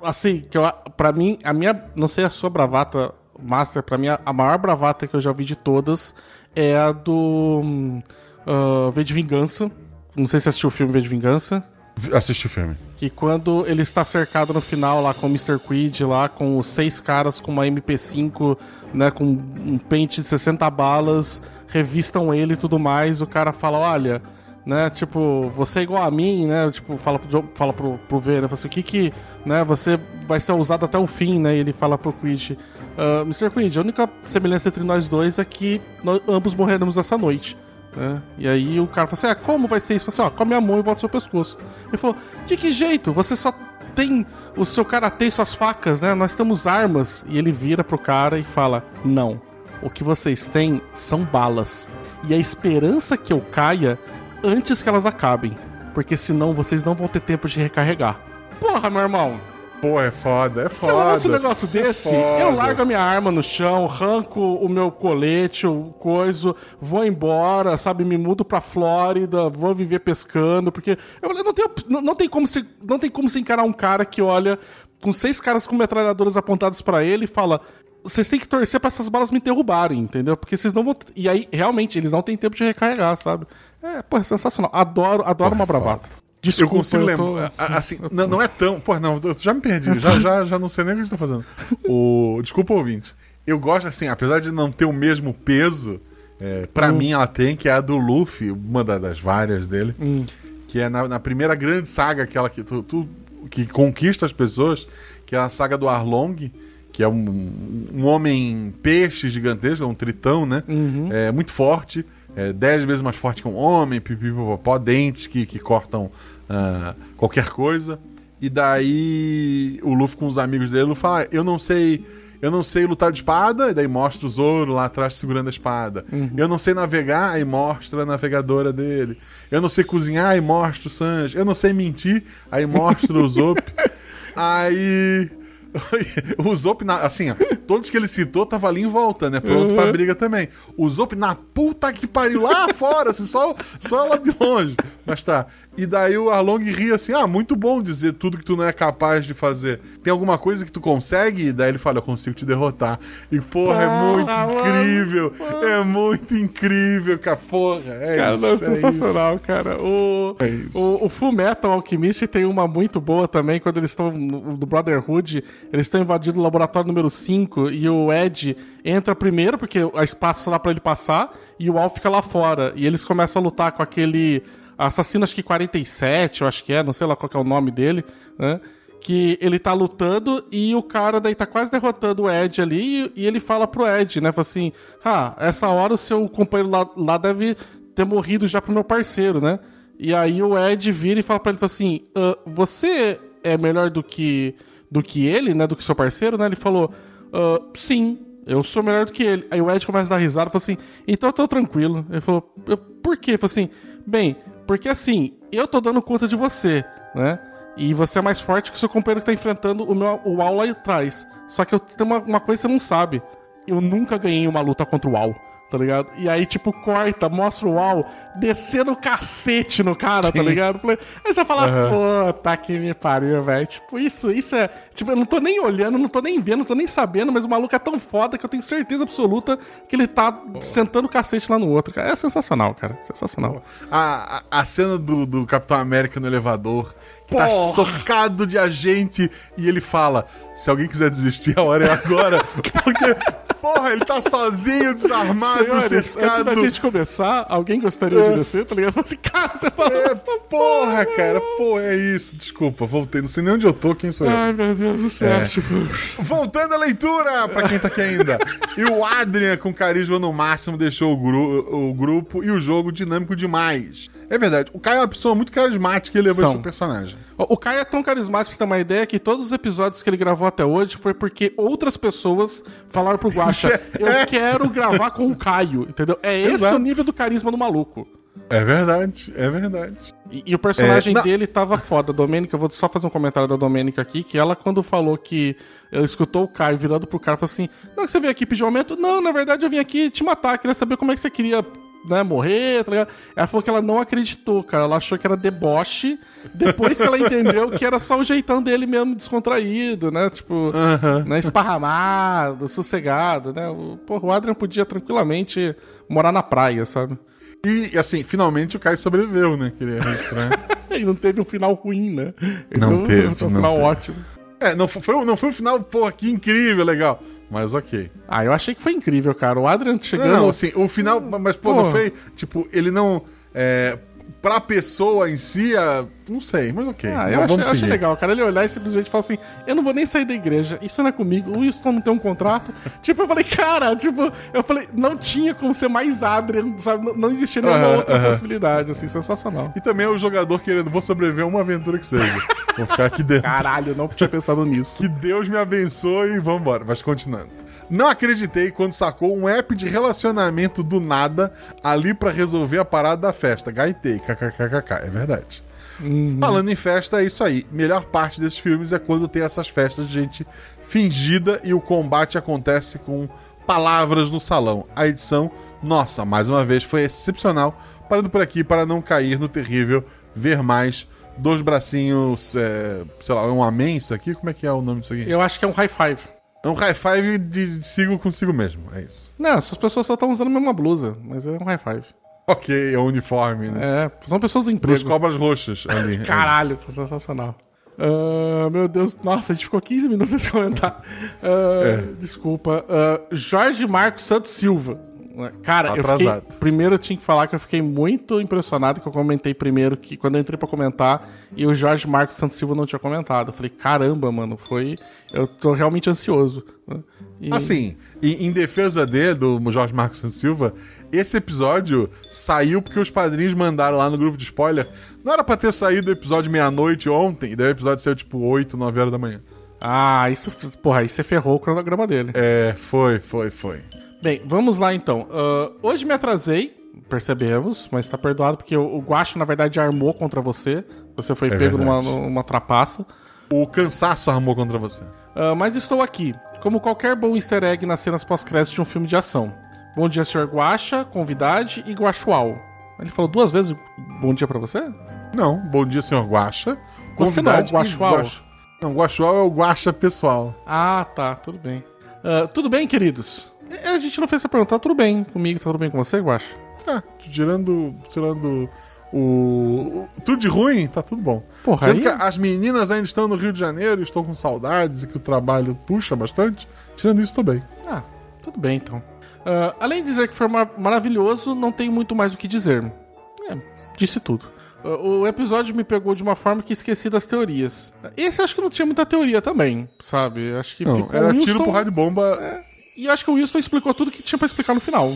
a, assim, que eu, pra mim, a minha... Não sei a sua bravata, Master, pra mim, a maior bravata que eu já vi de todas é a do uh, V de Vingança. Não sei se assistiu o filme V de Vingança. Assiste o filme. Que quando ele está cercado no final lá com o mister Quid, lá com os seis caras com uma M P cinco, né, com um pente de sessenta balas, revistam ele e tudo mais, o cara fala, olha, né, tipo, você é igual a mim, né, tipo, fala pro, fala pro, pro V, né, fala assim, o que que, né, você vai ser usado até o fim, né, e ele fala pro Quid, uh, mister Quid, a única semelhança entre nós dois é que nós ambos morreremos essa noite. É, e aí o cara falou assim, ah, como vai ser isso? Falou assim, ó, come a mão e volta o seu pescoço. Ele falou, de que jeito? Você só tem o seu karatê e suas facas, né? Nós temos armas. E ele vira pro cara e fala, não, o que vocês têm são balas. E a esperança que eu caia antes que elas acabem, porque senão vocês não vão ter tempo de recarregar. Porra, meu irmão. Pô, é foda, é foda. Se eu lanço um negócio desse, é eu largo a minha arma no chão, arranco o meu colete, o coiso, vou embora, sabe, me mudo pra Flórida, vou viver pescando, porque eu não tenho, não, não tem como se, não tem como se encarar um cara que olha com seis caras com metralhadoras apontadas pra ele e fala, vocês têm que torcer pra essas balas me derrubarem, entendeu? Porque vocês não vão... E aí, realmente, eles não têm tempo de recarregar, sabe? É, pô, é sensacional. Adoro, adoro pô, uma é bravata. Foda. Desculpa, eu consigo eu tô... lembrar. Assim, tô... não, não é tão. Pô, não, eu já me perdi. já, já, já não sei nem o que a gente tá fazendo. O... Desculpa, ouvinte. Eu gosto, assim, apesar de não ter o mesmo peso, é, pra hum. mim ela tem, que é a do Luffy, uma das várias dele, hum. que é na, na primeira grande saga, aquela que, tu, tu, que conquista as pessoas, que é a saga do Arlong, que é um, um homem peixe gigantesco, um tritão, né? Uhum. É, muito forte. É, dez vezes mais forte que um homem, pipipopopó, dentes que, que cortam uh, qualquer coisa. E daí o Luffy com os amigos dele fala, eu não sei, eu não sei lutar de espada, e daí mostra o Zoro lá atrás segurando a espada. Uhum. Eu não sei navegar, aí mostra a navegadora dele. Eu não sei cozinhar, aí mostra o Sanji. Eu não sei mentir, aí mostra o Zop. Aí... O Zop, na, assim, ó, todos que ele citou tava ali em volta, né? Pronto uhum. pra briga também. O Zop na puta que pariu lá fora, assim, só, só lá de longe. Mas tá. E daí o Arlong ri assim, ah, muito bom dizer tudo que tu não é capaz de fazer. Tem alguma coisa que tu consegue? E daí ele fala, eu consigo te derrotar. E porra, ah, é muito mano, incrível. Mano. É muito incrível, cara. Porra, é cara, isso. Não, é sensacional, isso. cara. O, é o, o Fullmetal Alchemist tem uma muito boa também, quando eles estão do Brotherhood, eles estão invadindo o laboratório número cinco e o Ed entra primeiro, porque há espaço lá pra ele passar, e o Al fica lá fora. E eles começam a lutar com aquele... assassino, acho que quarenta e sete, eu acho que é, não sei lá qual que é o nome dele, né? Que ele tá lutando e o cara daí tá quase derrotando o Ed ali e ele fala pro Ed, né? Fala assim, ah, essa hora o seu companheiro lá, lá deve ter morrido já pro meu parceiro, né? E aí o Ed vira e fala pra ele, fala assim, ah, você é melhor do que, do que ele, né? Do que seu parceiro, né? Ele falou, ah, sim, eu sou melhor do que ele. Aí o Ed começa a dar risada e fala assim, então eu tô tranquilo. Ele falou, por quê? Ele falou assim, bem... porque assim, eu tô dando conta de você, né? E você é mais forte que o seu companheiro que tá enfrentando o meu o Al lá atrás. Só que eu tenho uma, uma coisa que você não sabe. Eu nunca ganhei uma luta contra o Al, tá ligado? E aí, tipo, corta, mostra o Al descendo o cacete no cara, sim, tá ligado? Aí você fala, uhum. pô, tá que me pariu, velho. Tipo, isso, isso é... Tipo, eu não tô nem olhando, não tô nem vendo, não tô nem sabendo, mas o maluco é tão foda que eu tenho certeza absoluta que ele tá oh. sentando o cacete lá no outro, cara. É sensacional, cara. Sensacional. A, a, a cena do, do Capitão América no elevador, que Porra. tá socado de agente, e ele fala, se alguém quiser desistir, a hora é agora. Porque... Porra, ele tá sozinho, desarmado, Senhores, cercado. Antes da gente começar, alguém gostaria é. de descer, tá ligado? Assim, cara, você fala... É, porra, cara, porra, é isso. Desculpa, voltei. Não sei nem onde eu tô, quem sou eu. Ai, meu Deus do céu. É. Tipo... Voltando à leitura, pra quem tá aqui ainda. E o Adrian, com carisma no máximo, deixou o, gru- o grupo e o jogo dinâmico demais. É verdade. O Caio é uma pessoa muito carismática e ele levou isso pro personagem. O Caio é tão carismático que você tem uma ideia que todos os episódios que ele gravou até hoje foi porque outras pessoas falaram pro Guax. Eu quero gravar com o Caio, entendeu? É esse Exato. o nível do carisma do maluco. É verdade, é verdade. E, e o personagem é, dele tava foda. Domênica, eu vou só fazer um comentário da Domênica aqui, que ela quando falou que ela escutou o Caio virando pro cara, falou assim, não, que você veio aqui pedir um aumento? Não, na verdade eu vim aqui te matar, queria saber como é que você queria... né, morrer, tá ligado? Ela falou que ela não acreditou, cara. Ela achou que era deboche. Depois que ela entendeu que era só o jeitão dele mesmo, descontraído, né? Tipo, uh-huh. né, esparramado, sossegado, né? O, porra, o Adrian podia tranquilamente morar na praia, sabe? E, assim, finalmente o Caio sobreviveu, né? Queria registrar. E não teve um final ruim, né? Não então, teve, foi um não final teve. ótimo. É, não foi, não foi um final, porra, que incrível, legal. Mas ok. Ah, eu achei que foi incrível, cara. O Adrian chegando... Não, não assim, o final... Mas, pô, pô, não foi... Tipo, ele não... É, pra pessoa em si, a, não sei, mas ok. Ah, eu, achei, eu achei legal, cara. Ele olhar e simplesmente falar assim, eu não vou nem sair da igreja, isso não é comigo, o Winston não tem um contrato. tipo, eu falei, cara, tipo... Eu falei, não tinha como ser mais Adrian, sabe? Não, não existia nenhuma uh-huh, outra uh-huh. possibilidade, assim, sensacional. E também é o jogador querendo, vou sobreviver a uma aventura que seja. Vou ficar aqui dentro. Caralho, não tinha pensado nisso. Que Deus me abençoe e vambora. Mas continuando. Não acreditei quando sacou um app de relacionamento do nada ali pra resolver a parada da festa. Gaitei, kkkk, é verdade. Uhum. Falando em festa, é isso aí. Melhor parte desses filmes é quando tem essas festas de gente fingida e o combate acontece com palavras no salão. A edição, nossa, mais uma vez, foi excepcional. Parando por aqui para não cair no terrível ver mais... Dois bracinhos, é, sei lá, é um amém isso aqui? Como é que é o nome disso aqui? Eu acho que é um high five. É um high five de, de sigo consigo mesmo, é isso. Não, essas pessoas só estão usando a mesma blusa, mas é um high five. Ok, é um uniforme, né? É, são pessoas do emprego. Duas cobras roxas ali. Caralho, é sensacional. Uh, meu Deus, nossa, a gente ficou quinze minutos nesse comentário. Uh, é. Desculpa. Uh, Jorge Marcos Santos Silva. Cara, Atrasado. eu fiquei, primeiro eu tinha que falar que eu fiquei muito impressionado que eu comentei primeiro, que quando eu entrei pra comentar e o Jorge Marcos Santos Silva não tinha comentado. Eu falei, caramba, mano, foi... Eu tô realmente ansioso. E... Assim, em, em defesa dele, do Jorge Marcos Santos Silva, esse episódio saiu porque os padrinhos mandaram lá no grupo de spoiler. Não era pra ter saído o episódio meia-noite ontem, e daí o episódio saiu tipo oito, nove horas da manhã. Ah, isso... Porra, aí você ferrou o cronograma dele. É, foi, foi, foi. Bem, vamos lá então. Uh, hoje me atrasei, percebemos, mas tá perdoado porque o, o Guacho, na verdade, armou contra você. Você foi é pego verdade. numa, numa trapaça. O cansaço armou contra você. Uh, mas estou aqui, como qualquer bom easter egg nas cenas pós-créditos de um filme de ação. Bom dia, senhor Guaxa, convidade e Guaxual. Ele falou duas vezes bom dia pra você? Não, bom dia, senhor Guaxa, convidade, você não, Guaxual. Guax... Não, Guaxual é o Guaxa pessoal. Ah, tá, tudo bem. Uh, tudo bem, queridos? A gente não fez essa pergunta, tá tudo bem comigo, tá tudo bem com você, Guaxa? Ah, tirando... tirando... O... o... Tudo de ruim, tá tudo bom. Porra, tirando aí... que as meninas ainda estão no Rio de Janeiro, estou com saudades e que o trabalho puxa bastante. Tirando isso, tô bem. Ah, tudo bem, então. Uh, além de dizer que foi mar- maravilhoso, não tenho muito mais o que dizer. É, disse tudo. Uh, o episódio me pegou de uma forma que esqueci das teorias. Esse acho que não tinha muita teoria também, sabe? Acho que não, era Winston... tiro, porrada de bomba... É... E acho que o Winston explicou tudo que tinha pra explicar no final.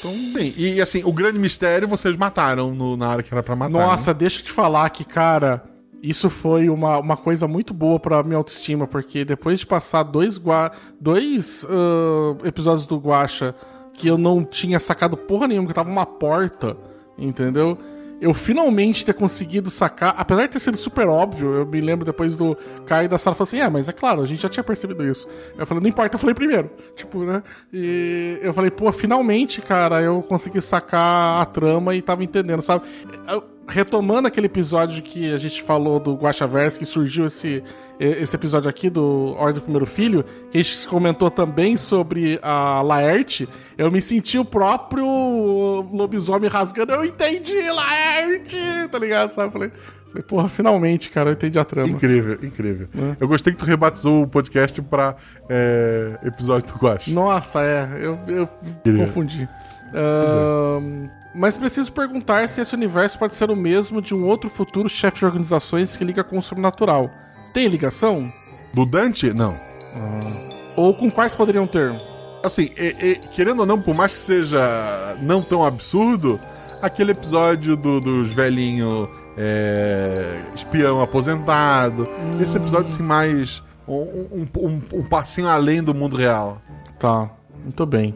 Então... Sim, e assim, o grande mistério vocês mataram no, na hora que era pra matar. Nossa, né? Deixa eu te falar que, cara, isso foi uma, uma coisa muito boa pra minha autoestima, porque depois de passar dois, gua... dois uh, episódios do Guaxa que eu não tinha sacado porra nenhuma, que tava uma porta, entendeu? Eu finalmente ter conseguido sacar, apesar de ter sido super óbvio, eu me lembro depois do Caio da Sarah, falou assim, é, mas é claro, a gente já tinha percebido isso. Eu falei, não importa, eu falei primeiro. Tipo, né? E eu falei, pô, finalmente, cara, eu consegui sacar a trama e tava entendendo, sabe? Eu, retomando aquele episódio que a gente falou do Guaxaverse, que surgiu esse, esse episódio aqui do Ordem do Primeiro Filho, que a gente comentou também sobre a Laerte, eu me senti o próprio lobisomem rasgando, eu entendi, Laerte, tá ligado, sabe? Falei, falei, porra, finalmente, cara, eu entendi a trama. Incrível, incrível. É. Eu gostei que tu rebatizou o podcast pra é, episódio do Guaxa. Nossa, é, eu, eu confundi. Ahn... Uh, Mas preciso perguntar se esse universo pode ser o mesmo de um outro futuro chefe de organizações que liga com o sobrenatural. Tem ligação? Do Dante? Não. Ah. Ou com quais poderiam ter? Assim, e, e, querendo ou não, por mais que seja não tão absurdo, aquele episódio do, dos velhinhos é, espião aposentado, hum. esse episódio assim, mais um, um, um, um passinho além do mundo real. Tá, muito bem.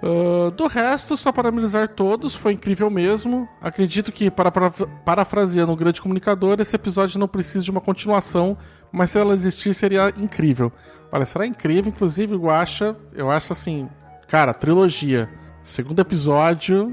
Uh, do resto, só parabenizar todos, foi incrível mesmo. Acredito que, para, para, parafraseando o grande comunicador, esse episódio não precisa de uma continuação, mas se ela existir seria incrível. Olha, será incrível, inclusive, Guaxa, eu acho assim, cara, trilogia. Segundo episódio.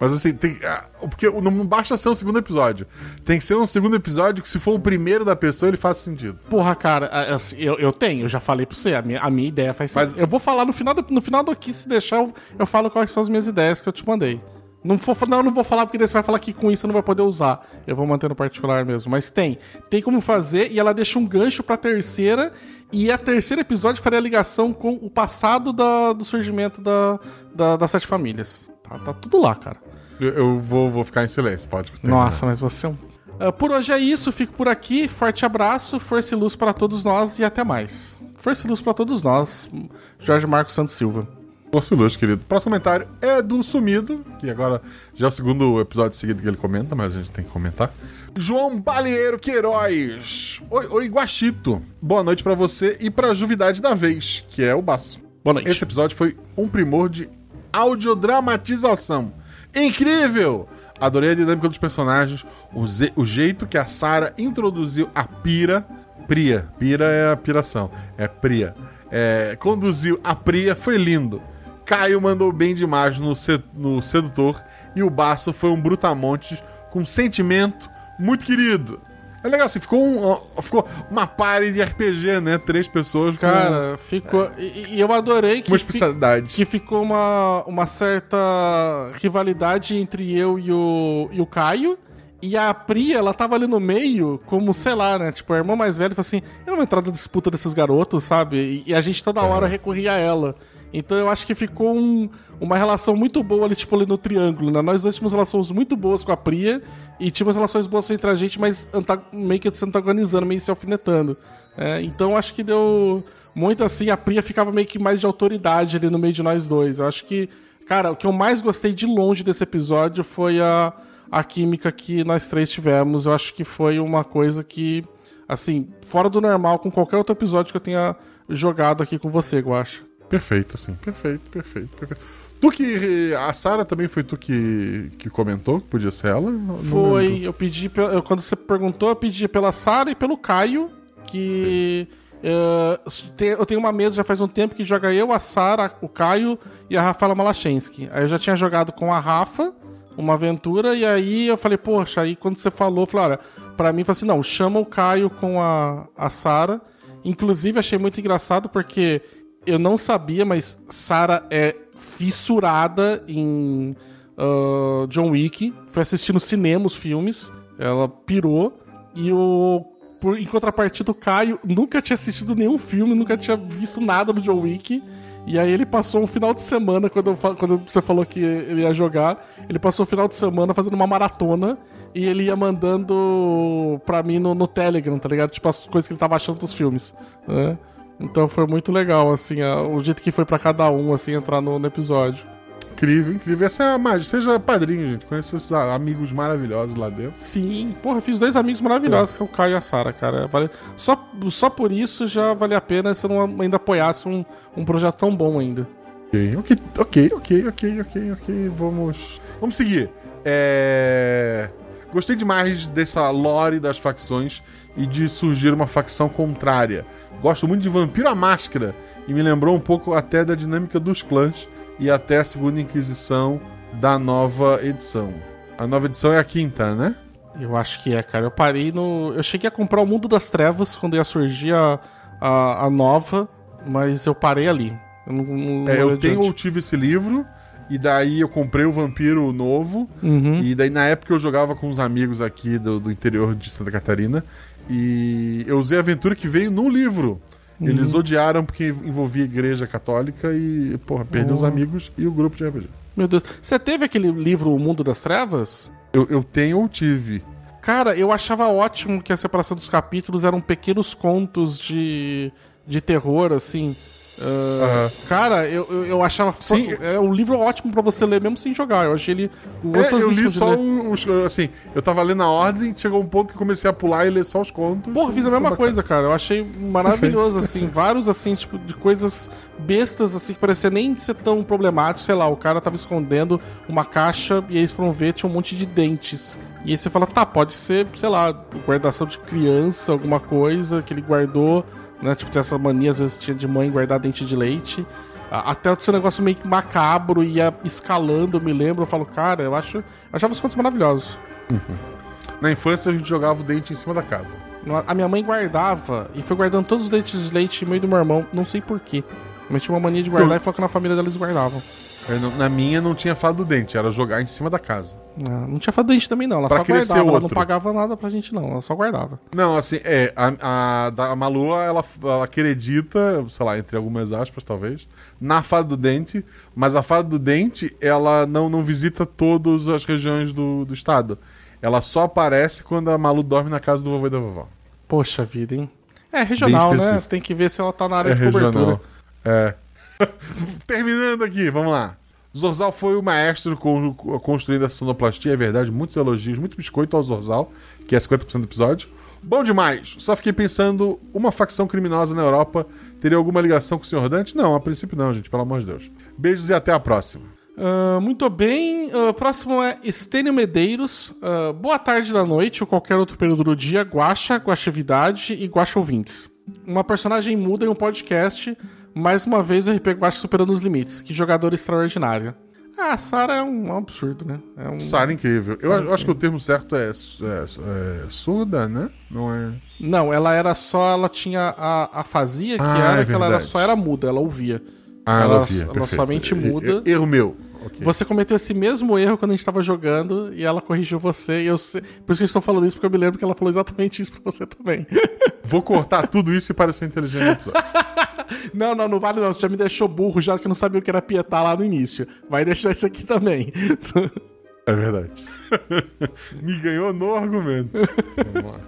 Mas assim, tem, porque não basta ser um segundo episódio. Tem que ser um segundo episódio que, se for o primeiro da pessoa, ele faz sentido. Porra, cara, eu, eu tenho, eu já falei pra você, a minha, a minha ideia faz sentido. Mas... Eu vou falar no final do, no final do aqui, se deixar, eu, eu falo quais são as minhas ideias que eu te mandei. Não, for, não, eu não vou falar, porque daí você vai falar que com isso você não vai poder usar. Eu vou manter no particular mesmo. Mas tem. Tem como fazer, e ela deixa um gancho pra terceira. E a terceira episódio faria ligação com o passado da, do surgimento da, da, das Sete Famílias. Tá, tá tudo lá, cara. Eu vou, vou ficar em silêncio, pode continuar. Nossa, mas você é um... Uh, por hoje é isso, fico por aqui. Forte abraço, força e luz pra todos nós e até mais. Força e luz pra todos nós, Jorge Marcos Santos Silva. Força e luz, querido. Próximo comentário é do Sumido, que agora já é o segundo episódio seguido que ele comenta, mas a gente tem que comentar. João Baleiro Queiroz. Oi, oi, Guaxito. Boa noite pra você e pra juvidade da vez, que é o Basso. Boa noite. Esse episódio foi um primor de audiodramatização. Incrível! Adorei a dinâmica dos personagens, o, ze- o jeito que a Sarah introduziu a Pira. Priya. Pira é a piração. É Priya. É, conduziu a Priya, foi lindo. Caio mandou bem demais no, se- no Sedutor e o Basso foi um brutamontes com sentimento muito querido. É legal, assim, ficou, um, ficou uma party de R P G, né? Três pessoas. Cara, com... ficou... E, e eu adorei que... Uma especialidade. Fi, que ficou uma, uma certa rivalidade entre eu e o, e o Caio. E a Priya, ela tava ali no meio como, sei lá, né? Tipo, a irmã mais velha falou assim, eu não vou entrar na disputa desses garotos, sabe? E, e a gente toda hora é. recorria a ela. Então eu acho que ficou um, uma relação muito boa ali, tipo, ali no triângulo, né? Nós dois tínhamos relações muito boas com a Priya e tínhamos relações boas entre a gente, mas anta- meio que se antagonizando, meio que se alfinetando. É, então eu acho que deu muito assim, a Priya ficava meio que mais de autoridade ali no meio de nós dois. Eu acho que, cara, o que eu mais gostei de longe desse episódio foi a, a química que nós três tivemos. Eu acho que foi uma coisa que, assim, fora do normal com qualquer outro episódio que eu tenha jogado aqui com você, Guaxa. Perfeito, assim. Perfeito, perfeito, perfeito. Tu que... A Sarah também foi tu que, que comentou que podia ser ela? Foi. Eu pedi... Quando você perguntou, eu pedi pela Sarah e pelo Caio, que... Sim. Eu tenho uma mesa já faz um tempo que joga eu, a Sarah, o Caio e a Rafaela Malachensky. Aí eu já tinha jogado com a Rafa uma aventura, e aí eu falei, poxa, aí quando você falou, eu falei, olha, pra mim, eu falei assim, não, chama o Caio com a, a Sarah. Inclusive, achei muito engraçado porque eu não sabia, mas Sarah é fissurada em uh, John Wick. Foi assistir no cinema os filmes, ela pirou. E o, por, em contrapartida, o Caio nunca tinha assistido nenhum filme, nunca tinha visto nada do John Wick. E aí ele passou um final de semana, quando, eu, quando você falou que ele ia jogar, ele passou o final de semana fazendo uma maratona e ele ia mandando pra mim no, no Telegram, tá ligado? Tipo, as coisas que ele tava achando dos filmes, né? Então foi muito legal, assim, a, o jeito que foi pra cada um, assim, entrar no, no episódio. Incrível, incrível. Essa é a magia. Seja padrinho, gente. Conheça esses amigos maravilhosos lá dentro. Sim. Porra, fiz dois amigos maravilhosos, é. que é o Caio e a Sarah, cara. Vale... Só, só por isso já vale a pena se eu não ainda apoiasse um, um projeto tão bom ainda. Ok, ok, ok, ok, ok, ok. Vamos... Vamos seguir. É... Gostei demais dessa lore das facções e de surgir uma facção contrária. Gosto muito de Vampiro à Máscara e me lembrou um pouco até da dinâmica dos clãs e até a segunda Inquisição da nova edição. A nova edição é a quinta, né? Eu acho que é, cara. Eu parei no... Eu cheguei a comprar o Mundo das Trevas quando ia surgir a, a, a nova, mas eu parei ali. Eu, não, não é, eu tenho ou tive esse livro, e daí eu comprei o Vampiro Novo, uhum. e daí na época eu jogava com uns amigos aqui do, do interior de Santa Catarina, e eu usei a aventura que veio no livro. Eles odiaram porque envolvia igreja católica e, porra, perdeu oh. os amigos e o grupo de R P G. Meu Deus. Você teve aquele livro O Mundo das Trevas? Eu, eu tenho ou tive. Cara, eu achava ótimo que a separação dos capítulos eram pequenos contos de, de terror, assim. Uh, uh-huh. Cara, eu, eu, eu achava... Sim, é um livro ótimo pra você ler mesmo sem jogar. Eu achei ele... É, eu li só os... Assim, eu tava lendo a ordem, chegou um ponto que comecei a pular e ler só os contos. Porra, fiz a mesma coisa, cara. Eu achei maravilhoso, assim. Vários, assim, tipo, de coisas bestas, assim, que parecia nem ser tão problemático. Sei lá, o cara tava escondendo uma caixa e eles foram ver, tinha um monte de dentes. E aí você fala, tá, pode ser, sei lá, guardação de criança, alguma coisa que ele guardou... Né? Tipo, tem essa mania, às vezes, tinha de mãe guardar dente de leite. Até o seu negócio meio que macabro, ia escalando, eu me lembro. Eu falo, cara, eu acho... Eu achava os contos maravilhosos. Uhum. Na infância, a gente jogava o dente em cima da casa. A minha mãe guardava, e foi guardando todos os dentes de leite no meio do meu irmão. Não sei porquê. Mas tinha uma mania de guardar, eu... e falou que na família deles guardavam. Não, na minha, não tinha fado do dente. Era jogar em cima da casa. Não, não tinha fado do dente também, não. Ela pra só guardava. Ela não pagava nada pra gente, não. Ela só guardava. Não, assim, é... A, a, a Malu, ela, ela acredita, sei lá, entre algumas aspas, talvez, na fada do dente. Mas a fada do dente, ela não, não visita todas as regiões do, do estado. Ela só aparece quando a Malu dorme na casa do vovô e da vovó. Poxa vida, hein? É regional, né? Tem que ver se ela tá na área é de cobertura. Regional. É. Terminando aqui, vamos lá. Zorzal foi o maestro construindo essa sonoplastia, é verdade, muitos elogios, muito biscoito ao Zorzal, que é cinquenta por cento do episódio. Bom demais, só fiquei pensando, uma facção criminosa na Europa teria alguma ligação com o senhor Dante? Não, a princípio não, gente, pelo amor de Deus. Beijos e até a próxima. Uh, muito bem, o uh, próximo é Estênio Medeiros. uh, Boa tarde da noite ou qualquer outro período do dia, guaxa, guaxividade e guaxa ouvintes. Uma personagem muda em um podcast. Mais uma vez o R P Guaxa superando os limites. Que jogadora extraordinária. Ah, a Sarah é um absurdo, né? É um... Sarah incrível. Sarah eu incrível. Acho que o termo certo é, é, é surda, né? Não é... Não, ela era só... Ela tinha a afasia, que ah, era é que ela era só era muda. Ela ouvia. Ah, ela ouvia. Ela, ela somente muda. Erro meu. Okay. Você cometeu esse mesmo erro quando a gente tava jogando e ela corrigiu você. E eu sei... Por isso que eu estou falando isso, porque eu me lembro que ela falou exatamente isso pra você também. Vou cortar tudo isso e parecer inteligente no episódio. Não, não, não vale não. Você já me deixou burro, já que não sabia o que era Pietà lá no início. Vai deixar isso aqui também. É verdade. Me ganhou no argumento. Vamos lá.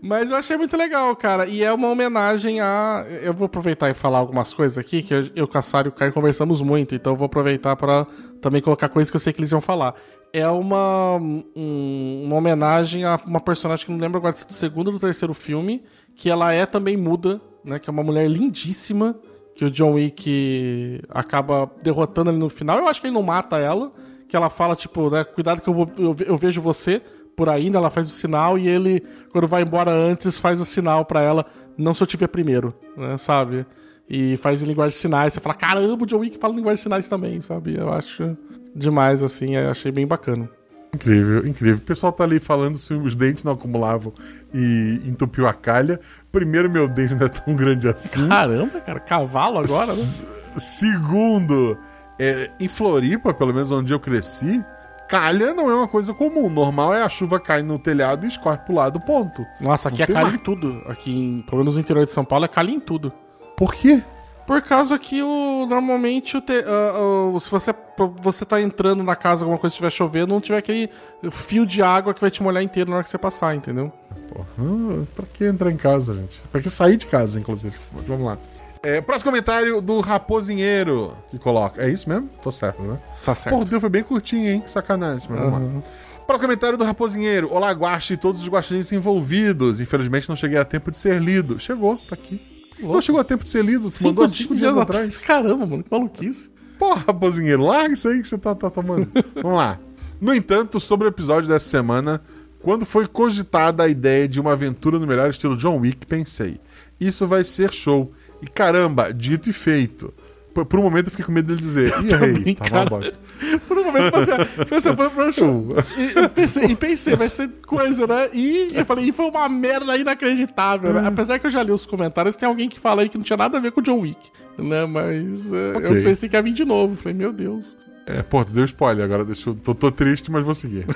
Mas eu achei muito legal, cara. E é uma homenagem a... Eu vou aproveitar e falar algumas coisas aqui, que eu, Cassaro e o Caio conversamos muito, então eu vou aproveitar pra também colocar coisas que eu sei que eles iam falar. É uma, um, uma homenagem a uma personagem que não lembro agora se do segundo ou do terceiro filme, que ela é também muda, né, que é uma mulher lindíssima, que o John Wick acaba derrotando ali no final. Eu acho que ele não mata ela, que ela fala, tipo, né, cuidado que eu, vou, eu, eu vejo você por aí, né, ela faz o sinal, e ele, quando vai embora antes, faz o sinal pra ela, não se eu tiver primeiro, né, sabe? E faz em linguagem de sinais, você fala, caramba, o John Wick fala em linguagem de sinais também, sabe? Eu acho demais, assim, achei bem bacana. Incrível, incrível. O pessoal tá ali falando se os dentes não acumulavam e entupiu a calha. Primeiro, meu dente não é tão grande assim. Caramba, cara, cavalo agora, né? S- segundo, é, em Floripa, pelo menos onde eu cresci, calha não é uma coisa comum. Normal é a chuva cair no telhado e escorre pro lado, ponto. Nossa, aqui não é calha mar... em tudo. Aqui, em, pelo menos no interior de São Paulo, é calha em tudo. Por quê? Por causa que o, normalmente o te, uh, uh, se você, você tá entrando na casa, alguma coisa estiver chovendo, não tiver aquele fio de água que vai te molhar inteiro na hora que você passar, entendeu? Porra, pra que entrar em casa, gente? Pra que sair de casa, inclusive? Vamos lá. É, próximo comentário do Raposinheiro, que coloca... É isso mesmo? Tô certo, né? Tá certo. Por Deus, foi bem curtinho, hein? Que sacanagem, mas vamos uhum. lá. Próximo comentário do Raposinheiro. Olá, Guaxi e todos os guaxinins envolvidos. Infelizmente não cheguei a tempo de ser lido. Chegou, tá aqui. Não chegou a tempo de ser lido, tu mandou há cinco dias, dias atrás. Caramba, mano, que maluquice. Porra, Raposinheiro, larga isso aí que você tá, tá tomando. Vamos lá. No entanto, sobre o episódio dessa semana, quando foi cogitada a ideia de uma aventura no melhor estilo John Wick, pensei, isso vai ser show. E caramba, dito e feito. Por, por um momento eu fiquei com medo dele dizer, eu e errei, tava uma bosta. Por um momento eu pensei, foi show. E pensei, e pensei, vai ser coisa, né? E eu falei, e foi uma merda inacreditável, né? Apesar que eu já li os comentários, tem alguém que fala aí que não tinha nada a ver com o John Wick, né? Mas okay. Eu pensei que ia vir de novo, falei, meu Deus. É, pô, tu deu spoiler agora, deixa eu, tô, tô triste, mas vou seguir.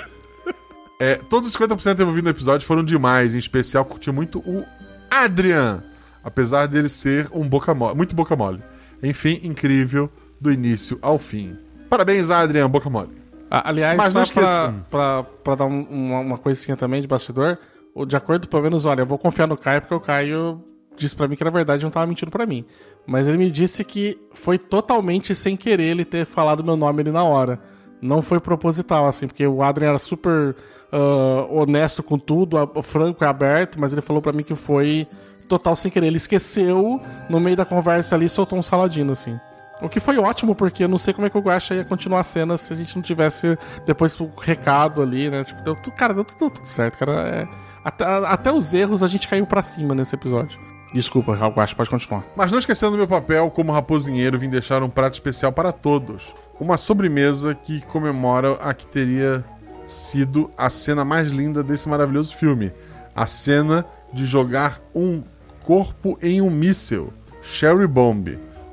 É, todos os cinquenta por cento envolvidos no episódio foram demais, em especial curti muito o Adrian, apesar dele ser um boca mole, muito boca mole. Enfim, incrível do início ao fim. Parabéns, Adrian, boca mole. Ah, aliás, mas não pra, pra, pra dar um, uma, uma coisinha também de bastidor, de acordo, pelo menos, olha, eu vou confiar no Caio, porque o Caio disse pra mim que, na verdade, não tava mentindo pra mim. Mas ele me disse que foi totalmente sem querer ele ter falado meu nome ali na hora. Não foi proposital, assim, porque o Adrian era super uh, honesto com tudo, a, franco e aberto, mas ele falou pra mim que foi... total sem querer, ele esqueceu no meio da conversa ali e soltou um Saladino, assim. O que foi ótimo, porque eu não sei como é que o Guaxa ia continuar a cena se a gente não tivesse depois o recado ali, né? Tipo, deu tudo, cara, deu tudo, tudo certo, cara. É, até, até os erros a gente caiu pra cima nesse episódio. Desculpa, Guaxa, pode continuar. Mas não esquecendo do meu papel, como Raposinheiro, vim deixar um prato especial para todos. Uma sobremesa que comemora a que teria sido a cena mais linda desse maravilhoso filme. A cena de jogar um corpo em um míssel, Sherry Bomb,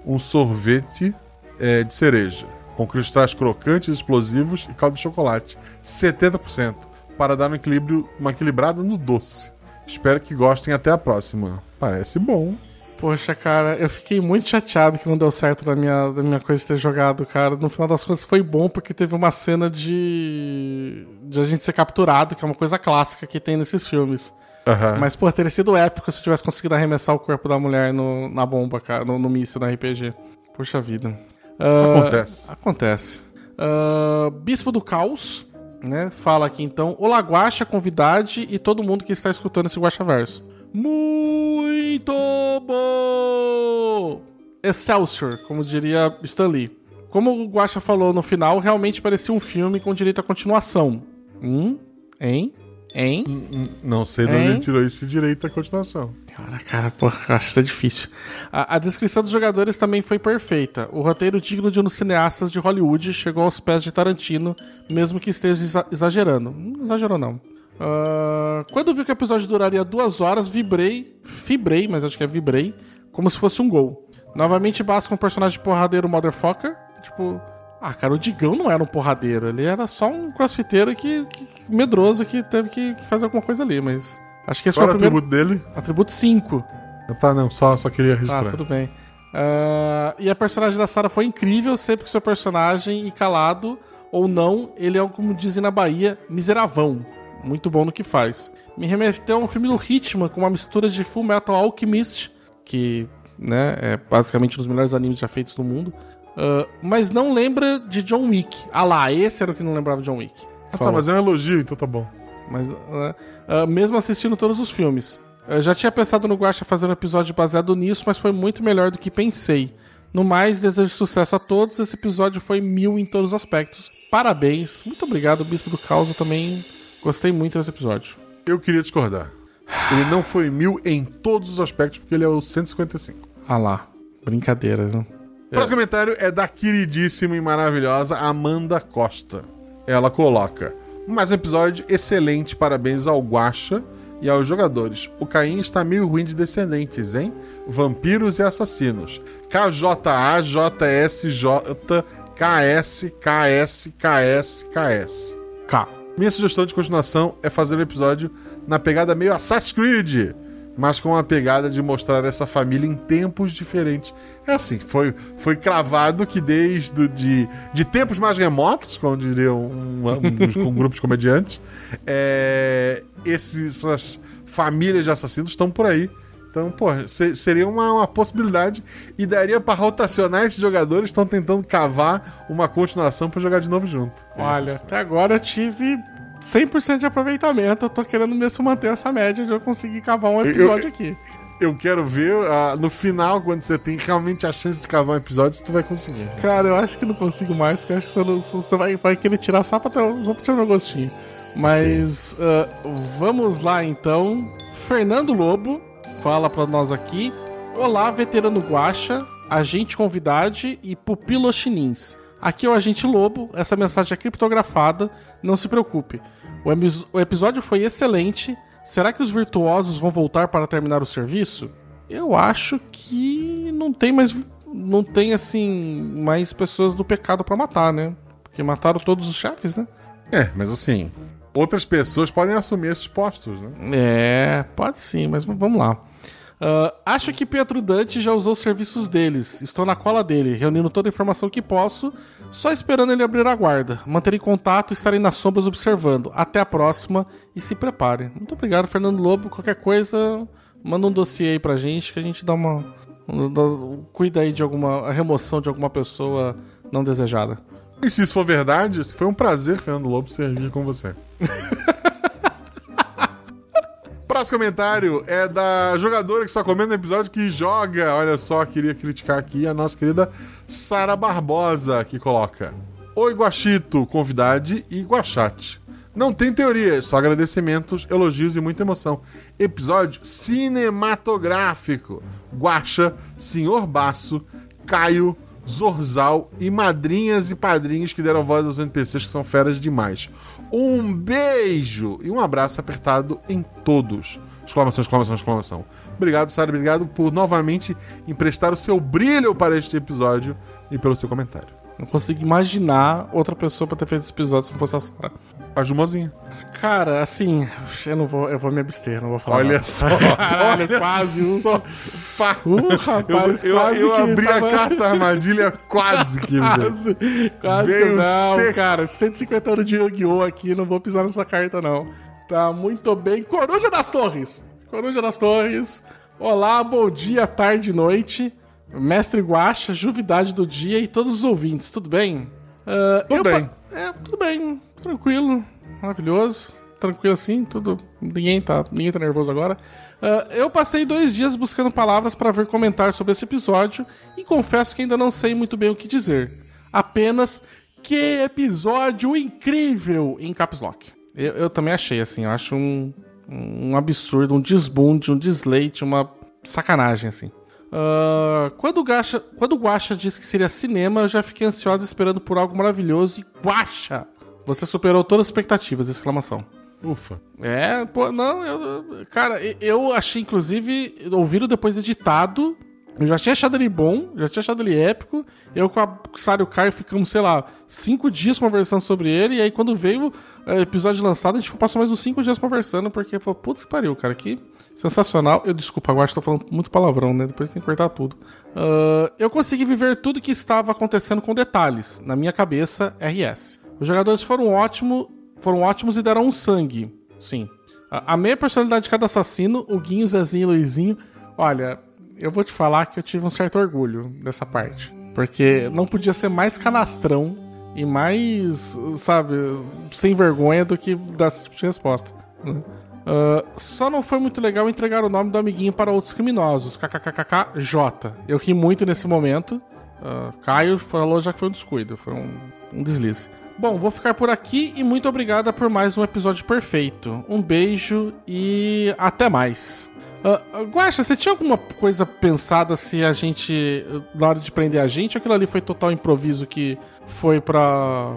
um sorvete é, de cereja, com cristais crocantes, explosivos e caldo de chocolate, setenta por cento, para dar um equilíbrio, uma equilibrada no doce. Espero que gostem, até a próxima. Parece bom. Poxa, cara, eu fiquei muito chateado que não deu certo na minha, na minha coisa de ter jogado, cara. No final das contas foi bom, porque teve uma cena de, de a gente ser capturado, que é uma coisa clássica que tem nesses filmes. Uhum. Mas, pô, teria sido épico se eu tivesse conseguido arremessar o corpo da mulher no, na bomba, cara, no, no míssil, na R P G. Poxa vida. Uh, acontece. Acontece. Uh, Bispo do Caos, né, fala aqui, então, olá, Guaxa, convidade e todo mundo que está escutando esse Guaxaverso. Muito bom! Excelsior, como diria Stan Lee. Como o Guaxa falou no final, realmente parecia um filme com direito à continuação. Hum? Hein? Hein? Não sei de onde ele tirou esse direito à continuação. Cara, cara, porra, eu acho que isso é difícil. A, a descrição dos jogadores também foi perfeita. O roteiro digno de um dos cineastas de Hollywood chegou aos pés de Tarantino, mesmo que esteja exagerando. Não exagerou, não. Uh, quando vi que o episódio duraria duas horas, vibrei, fibrei, mas acho que é vibrei, como se fosse um gol. Novamente, basta com um personagem porradeiro motherfucker, tipo... Ah, cara, o Digão não era um porradeiro, ele era só um crossfiteiro que, que, que medroso, que teve que fazer alguma coisa ali, mas... Acho que esse foi o primeiro... atributo dele? Atributo cinco. Tá, não, só, só queria registrar. Tá, tudo bem. Uh, e a personagem da Sarah foi incrível, sempre que seu personagem, e calado ou não, ele é, como dizem na Bahia, miseravão. Muito bom no que faz. Me remeteu a um filme do Hitman, com uma mistura de Fullmetal Alchemist, que, né, é basicamente um dos melhores animes já feitos no mundo. Uh, mas não lembra de John Wick. Ah lá, esse era o que não lembrava de John Wick. Ah, tá, mas é um elogio, então tá bom. Mas, uh, uh, mesmo assistindo todos os filmes. Eu já tinha pensado no Guaxa fazer um episódio baseado nisso, mas foi muito melhor do que pensei. No mais, desejo sucesso a todos. Esse episódio foi mil em todos os aspectos. Parabéns. Muito obrigado, Bispo do Caos. Eu também gostei muito desse episódio. Eu queria discordar. Ele não foi mil em todos os aspectos, porque ele é o cento e cinquenta e cinco. Ah lá, brincadeira, né? O próximo comentário é da queridíssima e maravilhosa Amanda Costa. Ela coloca: mais um episódio excelente, parabéns ao Guaxa e aos jogadores. O Caim está meio ruim de descendentes, hein? Vampiros e assassinos. K J A J S J K S K S K S K S K. Minha sugestão de continuação é fazer um episódio na pegada meio Assassin's Creed, mas com a pegada de mostrar essa família em tempos diferentes. É assim, foi, foi cravado que desde de, de tempos mais remotos, como diriam um, um, um grupo de comediantes, é, esses, essas famílias de assassinos estão por aí. Então, pô, se, seria uma, uma possibilidade e daria para rotacionar esses jogadores que estão tentando cavar uma continuação para jogar de novo junto. Olha, é, até agora eu tive cem por cento de aproveitamento, eu tô querendo mesmo manter essa média de eu conseguir cavar um episódio eu, eu, aqui. Eu quero ver uh, no final, quando você tem realmente a chance de cavar um episódio, se tu vai conseguir. Cara, eu acho que não consigo mais, porque eu acho que você, não, você vai, vai querer tirar só pra ter um gostinho. Mas uh, vamos lá então. Fernando Lobo fala pra nós aqui: olá, veterano Guaxa, agente convidade e pupilo chinins. Aqui é o Agente Lobo, essa mensagem é criptografada, não se preocupe. O, em- o episódio foi excelente. Será que os virtuosos vão voltar para terminar o serviço? Eu acho que não tem mais, não tem assim, mais pessoas do pecado para matar, né? Porque mataram todos os chefes, né? É, mas assim, outras pessoas podem assumir esses postos, né? É, pode sim, mas vamos lá. Uh, acho que Pietro Dante já usou os serviços deles. Estou na cola dele, reunindo toda a informação que posso, só esperando ele abrir a guarda. Manterei contato e estarei nas sombras observando. Até a próxima e se prepare. Muito obrigado, Fernando Lobo. Qualquer coisa, manda um dossiê aí pra gente, que a gente dá uma... cuida aí de alguma... a remoção de alguma pessoa não desejada. E se isso for verdade, foi um prazer, Fernando Lobo, servir com você. O próximo comentário é da jogadora que só comenta no episódio que joga. Olha só, queria criticar aqui a nossa querida Sarah Barbosa, que coloca: oi, Guaxito, convidade e Guaxate. Não tem teoria, só agradecimentos, elogios e muita emoção. Episódio cinematográfico. Guaxa, senhor Basso, Caio, Zorzal e madrinhas e padrinhos que deram voz aos N P Cs, que são feras demais. Um beijo e um abraço apertado em todos. Exclamação, exclamação, exclamação. Obrigado, Sara, obrigado por novamente emprestar o seu brilho para este episódio e pelo seu comentário. Não consigo imaginar outra pessoa para ter feito esse episódio se não fosse a Sara. A Jumazinha. Cara, assim, eu não vou, eu vou me abster, não vou falar. Olha nada. Só, caralho, olha quase só. Uh, rapaz, eu, quase eu, eu abri tava... a carta armadilha quase que. Quase, quase veio que não, ser... cara. cento e cinquenta anos de Yu-Gi-Oh! Aqui, não vou pisar nessa carta, não. Tá muito bem. Coruja das Torres. Coruja das Torres. Olá, bom dia, tarde e noite. Mestre Guaxa, juvidade do dia e todos os ouvintes, tudo bem? Uh, tudo bem. Pa... É, tudo bem. Tranquilo, maravilhoso, tranquilo assim, tudo, ninguém tá, ninguém tá nervoso agora. Uh, eu passei dois dias buscando palavras para ver comentar sobre esse episódio e confesso que ainda não sei muito bem o que dizer. Apenas, que episódio incrível, em caps lock. Eu, eu também achei, assim, eu acho um, um absurdo, um desbunde, um desleite, uma sacanagem, assim. Uh, quando, o Guaxa, quando o Guaxa disse que seria cinema, eu já fiquei ansiosa esperando por algo maravilhoso e Guaxa! Você superou todas as expectativas, exclamação. Ufa. É, pô, não, eu, cara, eu achei, inclusive, ouvindo depois editado, eu já tinha achado ele bom, já tinha achado ele épico, eu com a Sara e o Caio ficamos, sei lá, cinco dias conversando sobre ele, e aí quando veio o episódio lançado, a gente passou mais uns cinco dias conversando, porque falou, putz, que pariu, cara, que sensacional. Eu, desculpa, agora estou falando muito palavrão, né, depois tem que cortar tudo. Uh, eu consegui viver tudo o que estava acontecendo com detalhes, na minha cabeça, R S. Os jogadores foram, ótimo, foram ótimos e deram um sangue, sim. A, a meia personalidade de cada assassino, o Guinho, Zezinho e Luizinho... Olha, eu vou te falar que eu tive um certo orgulho dessa parte. Porque não podia ser mais canastrão e mais, sabe, sem vergonha do que dar esse tipo de resposta. Né? Uh, só não foi muito legal entregar o nome do amiguinho para outros criminosos, kkkkj. Eu ri muito nesse momento. Uh, Caio falou já que foi um descuido, foi um, um deslize. Bom, vou ficar por aqui e muito obrigada por mais um episódio perfeito. Um beijo e até mais. Uh, Guaxa, você tinha alguma coisa pensada se a gente, na hora de prender a gente, aquilo ali foi total improviso que foi pra,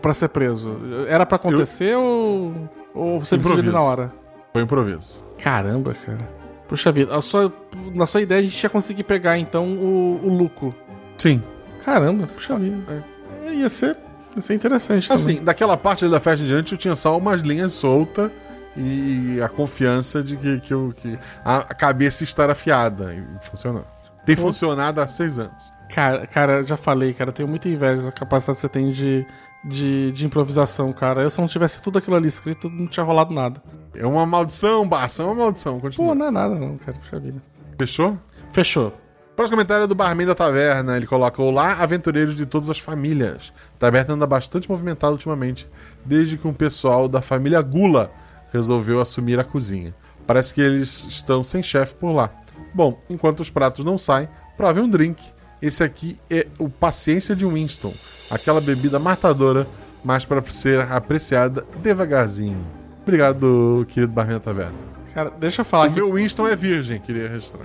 pra ser preso? Era pra acontecer Eu... ou, ou você decidiu ali na hora? Foi improviso. Caramba, cara. Puxa vida, sua, na sua ideia a gente ia conseguir pegar então o, o Luco. Sim. Caramba, puxa vida. É, ia ser, ia ser interessante também. Assim, daquela parte da festa em diante eu tinha só umas linhas soltas e a confiança de que, que, eu, que a cabeça estar afiada e funcionando. Tem Pô. funcionado há seis anos. Cara, cara, já falei, cara, eu tenho muita inveja da capacidade que você tem de, de, de improvisação, cara. Eu, se não tivesse tudo aquilo ali escrito, não tinha rolado nada. É uma maldição, Barça, é uma maldição. Continua. Pô, não é nada não, cara, puxa vida. Fechou? Fechou. O próximo comentário é do barman da taverna. Ele coloca: olá, aventureiros de todas as famílias. A taverna anda bastante movimentada ultimamente, desde que um pessoal da família Gula resolveu assumir a cozinha. Parece que eles estão sem chefe por lá. Bom, enquanto os pratos não saem, provem um drink. Esse aqui é o Paciência de Winston, aquela bebida matadora, mas para ser apreciada devagarzinho. Obrigado, querido barman da taverna. Cara, deixa eu falar. O meu Winston é virgem, queria registrar.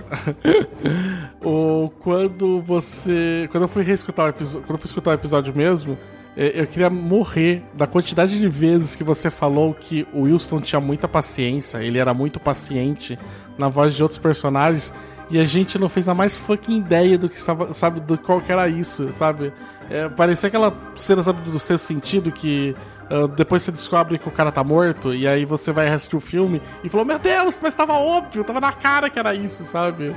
Ou quando você. Quando eu fui reescutar o episódio. Quando eu fui escutar o episódio mesmo, eu queria morrer da quantidade de vezes que você falou que o Winston tinha muita paciência, ele era muito paciente na voz de outros personagens. E a gente não fez a mais fucking ideia do que estava, sabe, do qual que era isso, sabe? É, parecia aquela cena, sabe, do seu sentido que. Uh, depois você descobre que o cara tá morto e aí você vai assistir o filme e falou: meu Deus, mas tava óbvio, tava na cara que era isso, sabe?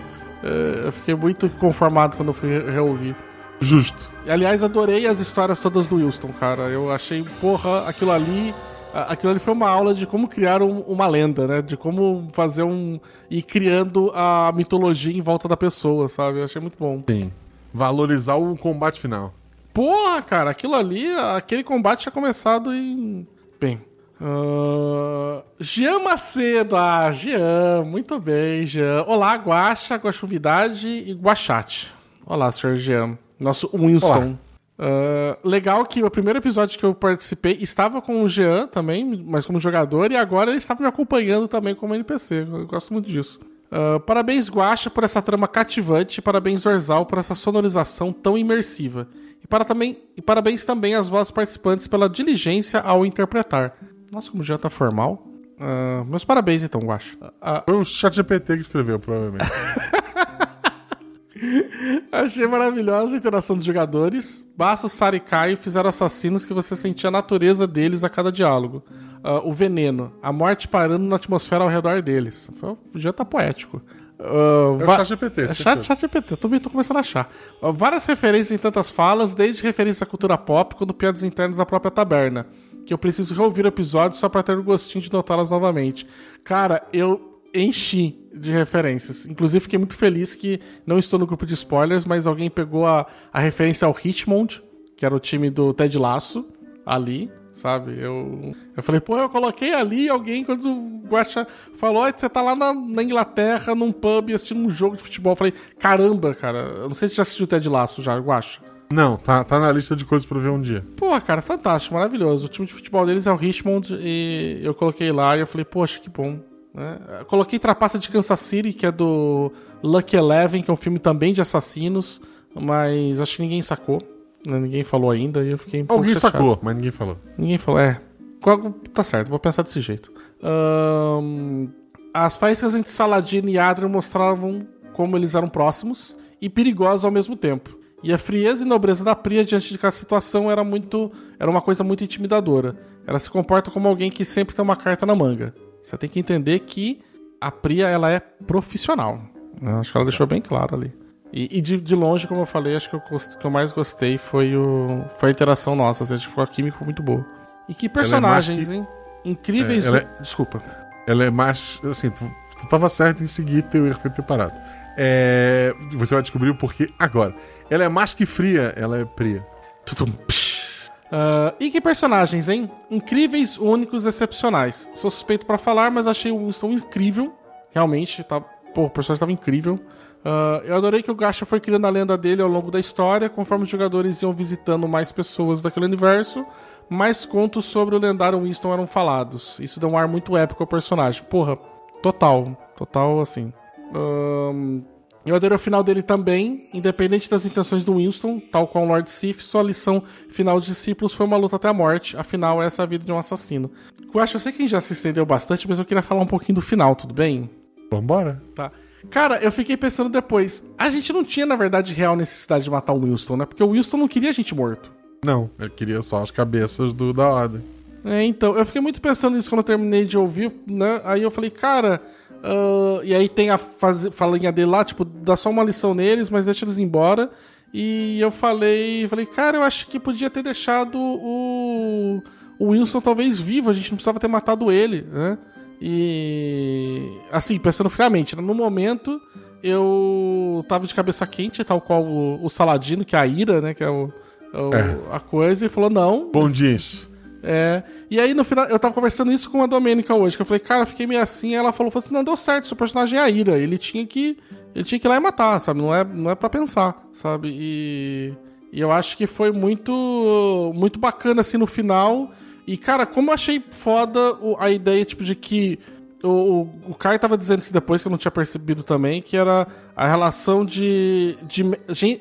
Uh, eu fiquei muito conformado quando eu fui reouvir. Justo. E, aliás, adorei as histórias todas do Winston, cara. Eu achei, porra, aquilo ali... Aquilo ali foi uma aula de como criar um, uma lenda, né? De como fazer um... ir criando a mitologia em volta da pessoa, sabe? Eu achei muito bom. Sim. Valorizar o combate final. Porra, cara, aquilo ali, aquele combate tinha começado em... Bem... Uh... Jean Macedo, ah, Jean, muito bem, Jean. Olá, Guaxa, Guaxuvidade e Guaxate. Olá, senhor Jean, nosso Winston. Uh, legal que o primeiro episódio que eu participei estava com o Jean também, mas como jogador, e agora ele estava me acompanhando também como N P C, eu gosto muito disso. Uh, parabéns, Guaxa, por essa trama cativante, e parabéns, Zorzal, por essa sonorização tão imersiva. E, para também, e parabéns também às vozes participantes pela diligência ao interpretar. Nossa, como já tá formal. Uh, meus parabéns, então, Guaxa. Uh, Foi o ChatGPT que escreveu, provavelmente. Achei maravilhosa a interação dos jogadores. Basso, Sarah e Caio fizeram assassinos que você sentia a natureza deles a cada diálogo. Uh, o veneno, a morte parando na atmosfera ao redor deles. Já tá poético. Uh, é o ChatGPT. É ChatGPT, eu também tô começando a achar. Uh, várias referências em tantas falas, desde referência à cultura pop, quanto piadas internas da própria taberna. Que eu preciso reouvir o episódio só pra ter o gostinho de notá-las novamente. Cara, eu enchi de referências. Inclusive, fiquei muito feliz que não estou no grupo de spoilers, mas alguém pegou a, a referência ao Richmond, que era o time do Ted Lasso, ali. Sabe, eu, eu falei, pô, eu coloquei ali alguém, quando o Guaxa falou, ah, você tá lá na, na Inglaterra, num pub, assistindo um jogo de futebol. Eu falei, caramba, cara, eu não sei se você já assistiu o Ted Lasso já, Guaxa. Não, tá, tá na lista de coisas pra eu ver um dia. Pô, cara, fantástico, maravilhoso. O time de futebol deles é o Richmond e eu coloquei lá e eu falei, poxa, que bom. É, coloquei Trapaça de Kansas City, que é do Lucky Eleven, que é um filme também de assassinos, mas acho que ninguém sacou. Ninguém falou ainda e eu fiquei um pouco Alguém chateado. Sacou, mas ninguém falou. Ninguém falou, é. Tá certo, vou pensar desse jeito. Um, as faíscas entre Saladino e Adrian mostravam como eles eram próximos e perigosos ao mesmo tempo. E a frieza e nobreza da Priya diante de cada situação era, muito, era uma coisa muito intimidadora. Ela se comporta como alguém que sempre tem uma carta na manga. Você tem que entender que a Priya ela é profissional. Acho que ela deixou bem claro ali. E, e de, de longe, como eu falei, acho que o que eu mais gostei foi, o, foi a interação nossa. A gente ficou a química muito boa. E que personagens, é que... hein? Incríveis. É, ela é... Desculpa. Ela é mais. Assim, tu, tu tava certo em seguir teu erro foi ter parado. É... Você vai descobrir o porquê agora. Ela é mais que fria, ela é Priya. Tutum. Uh, e que personagens, hein? Incríveis, únicos, excepcionais. Sou suspeito pra falar, mas achei o Winston incrível. Realmente, tá... Pô, o personagem tava incrível. Uh, eu adorei que o Guaxa foi criando a lenda dele ao longo da história, conforme os jogadores iam visitando mais pessoas daquele universo, mais contos sobre o lendário Winston eram falados. Isso deu um ar muito épico ao personagem. Porra, total. Total, assim. Hum, eu adorei o final dele também. Independente das intenções do Winston, tal qual o Lord Sif, sua lição final aos discípulos foi uma luta até a morte. Afinal, essa é a vida de um assassino. Eu acho, eu sei que a gente já se estendeu bastante, mas eu queria falar um pouquinho do final, tudo bem? Vambora. Tá. Cara, eu fiquei pensando depois. A gente não tinha, na verdade, real necessidade de matar o Winston, né? Porque o Winston não queria a gente morto. Não, ele queria só as cabeças do, da ordem. É, então, eu fiquei muito pensando nisso quando eu terminei de ouvir, né? Aí eu falei, cara... Uh, e aí tem a faz... falinha dele lá, tipo, dá só uma lição neles, mas deixa eles embora. E eu falei, falei, cara, eu acho que podia ter deixado o... o Winston talvez vivo, a gente não precisava ter matado ele, né? E, assim, pensando friamente, no momento eu tava de cabeça quente, tal qual o, o Saladino, que é a ira, né, que é, o, o, é. a coisa, e falou, não... Bom dia. É, e aí no final, eu tava conversando isso com a Domênica hoje, que eu falei, cara, eu fiquei meio assim, e ela falou, falou assim, não, deu certo, seu personagem é a ira, ele tinha que, ele tinha que ir lá e matar, sabe, não é, não é pra pensar, sabe, e, e eu acho que foi muito, muito bacana, assim, no final... E, cara, como eu achei foda a ideia, tipo, de que... O, o Caio tava dizendo isso depois, que eu não tinha percebido também, que era a relação de... de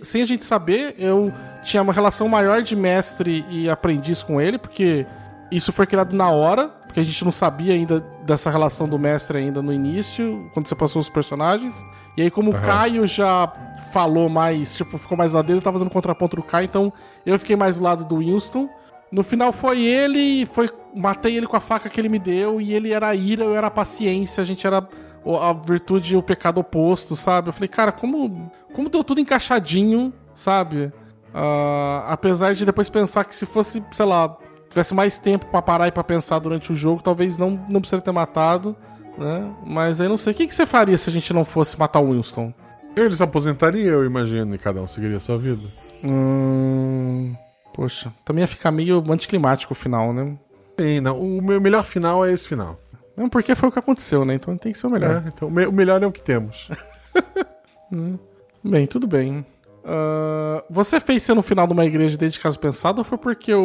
sem a gente saber, eu tinha uma relação maior de mestre e aprendiz com ele, porque isso foi criado na hora, porque a gente não sabia ainda dessa relação do mestre ainda no início, quando você passou os personagens. E aí, como uhum. o Caio já falou mais, tipo, ficou mais lá dele, eu tava fazendo contraponto do Caio, então eu fiquei mais do lado do Winston. No final foi ele, foi, matei ele com a faca que ele me deu, e ele era a ira, eu era a paciência, a gente era a virtude e o pecado oposto, sabe? Eu falei, cara, como, como deu tudo encaixadinho, sabe? Uh, apesar de depois pensar que se fosse, sei lá, tivesse mais tempo pra parar e pra pensar durante o jogo, talvez não, não precisaria ter matado, né? Mas aí não sei, o que, que você faria se a gente não fosse matar o Winston? Ele se aposentaria, eu imagino, e cada um seguiria a sua vida. Hum... Poxa, também ia ficar meio anticlimático o final, né? Tem, não. O meu melhor final é esse final. Não, porque foi o que aconteceu, né? Então tem que ser o melhor. É, então, o melhor é o que temos. Bem, tudo bem. Uh, você fez ser no final de uma igreja desde caso pensado ou foi porque o,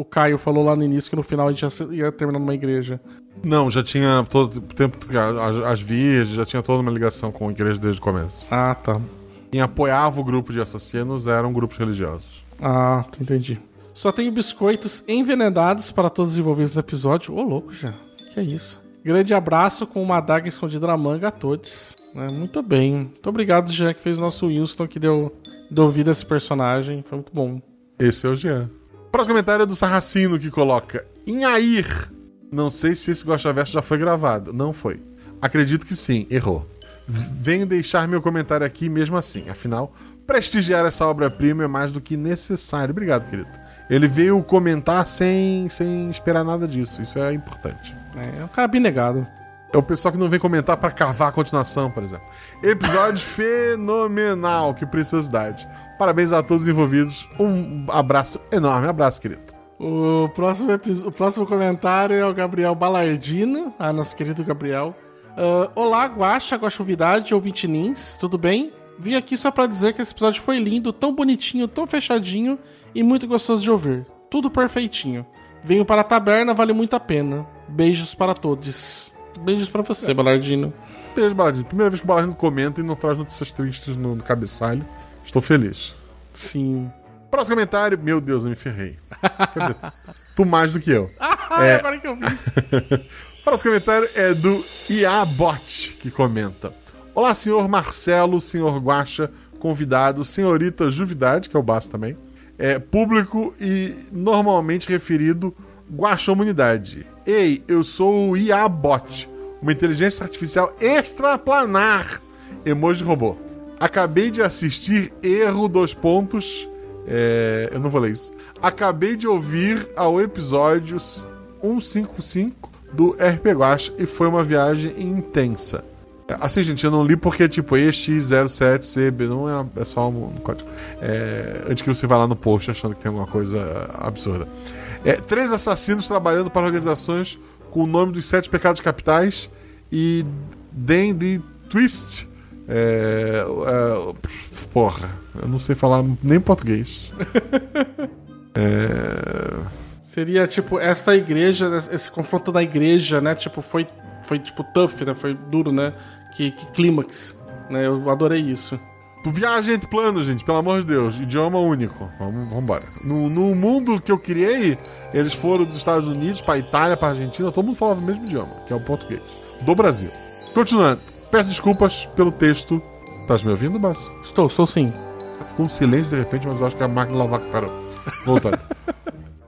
o Caio falou lá no início que no final a gente ia, ia terminar numa igreja? Não, já tinha todo o tempo, as, as vias, já tinha toda uma ligação com a igreja desde o começo. Ah, tá. Quem apoiava o grupo de assassinos eram grupos religiosos. Ah, entendi. Só tenho biscoitos envenenados para todos os envolvidos no episódio. Ô, oh, louco, já. Que é isso. Grande abraço com uma adaga escondida na manga a todos. É, muito bem. Muito obrigado, Jean, que fez o nosso Winston, que deu, deu vida a esse personagem. Foi muito bom. Esse é o Jean. O próximo comentário é do Sarracino, que coloca... Inhair. Não sei se esse Guaxaverso já foi gravado. Não foi. Acredito que sim. Errou. Venho deixar meu comentário aqui mesmo assim. Afinal... prestigiar essa obra-prima é mais do que necessário. Obrigado, querido. Ele veio comentar sem, sem esperar nada disso. Isso é importante. É, é um cara bem negado. É o pessoal que não vem comentar pra cavar a continuação, por exemplo. Episódio fenomenal. Que preciosidade. Parabéns a todos os envolvidos. Um abraço enorme. Abraço, querido. O próximo, o próximo comentário é o Gabriel Balardino. Ah, nosso querido Gabriel. Uh, Olá, Guaxa, Guaxuvidade, ouvinte Nins. Tudo bem? Vim aqui só pra dizer que esse episódio foi lindo, tão bonitinho, tão fechadinho e muito gostoso de ouvir. Tudo perfeitinho. Venho para a taberna, vale muito a pena. Beijos para todos. Beijos pra você, é. Balardino. Beijo, Balardino. Primeira vez que o Balardino comenta e não traz notícias tristes no cabeçalho. Estou feliz. Sim. Próximo comentário. Meu Deus, eu me ferrei. Quer dizer, tu mais do que eu. Ah, é... agora que eu vi. Próximo comentário é do Iabot, que comenta. Olá, senhor Marcelo, senhor Guaxa, convidado, senhorita Juvidade, que é o Basso também, é público e normalmente referido Guaxa Humanidade. Ei, eu sou o I A Bot, uma inteligência artificial extraplanar, emoji robô. Acabei de assistir erro dois pontos, é, eu não vou ler isso. Acabei de ouvir ao episódio cento e cinquenta e cinco do R P Guaxa e foi uma viagem intensa. Assim, gente, eu não li porque, tipo, E X zero sete C B, não é, é só um código. É, antes que você vá lá no post achando que tem alguma coisa absurda. É, três assassinos trabalhando para organizações com o nome dos sete pecados capitais e Dandy Twist. É, é, porra, eu não sei falar nem português. É... Seria, tipo, essa igreja, esse confronto da igreja, né? Tipo, foi, foi tipo, tough, né? Foi duro, né? Que, que clímax, né? Eu adorei isso. Viagem de plano, gente, pelo amor de Deus. Idioma único. Vamos embora. No, no mundo que eu criei, eles foram dos Estados Unidos pra Itália, pra Argentina. Todo mundo falava o mesmo idioma, que é o português do Brasil. Continuando. Peço desculpas pelo texto. Estás me ouvindo, Basso? Estou, estou sim. Ficou um silêncio de repente, mas eu acho que a máquina lavar parou. Voltando.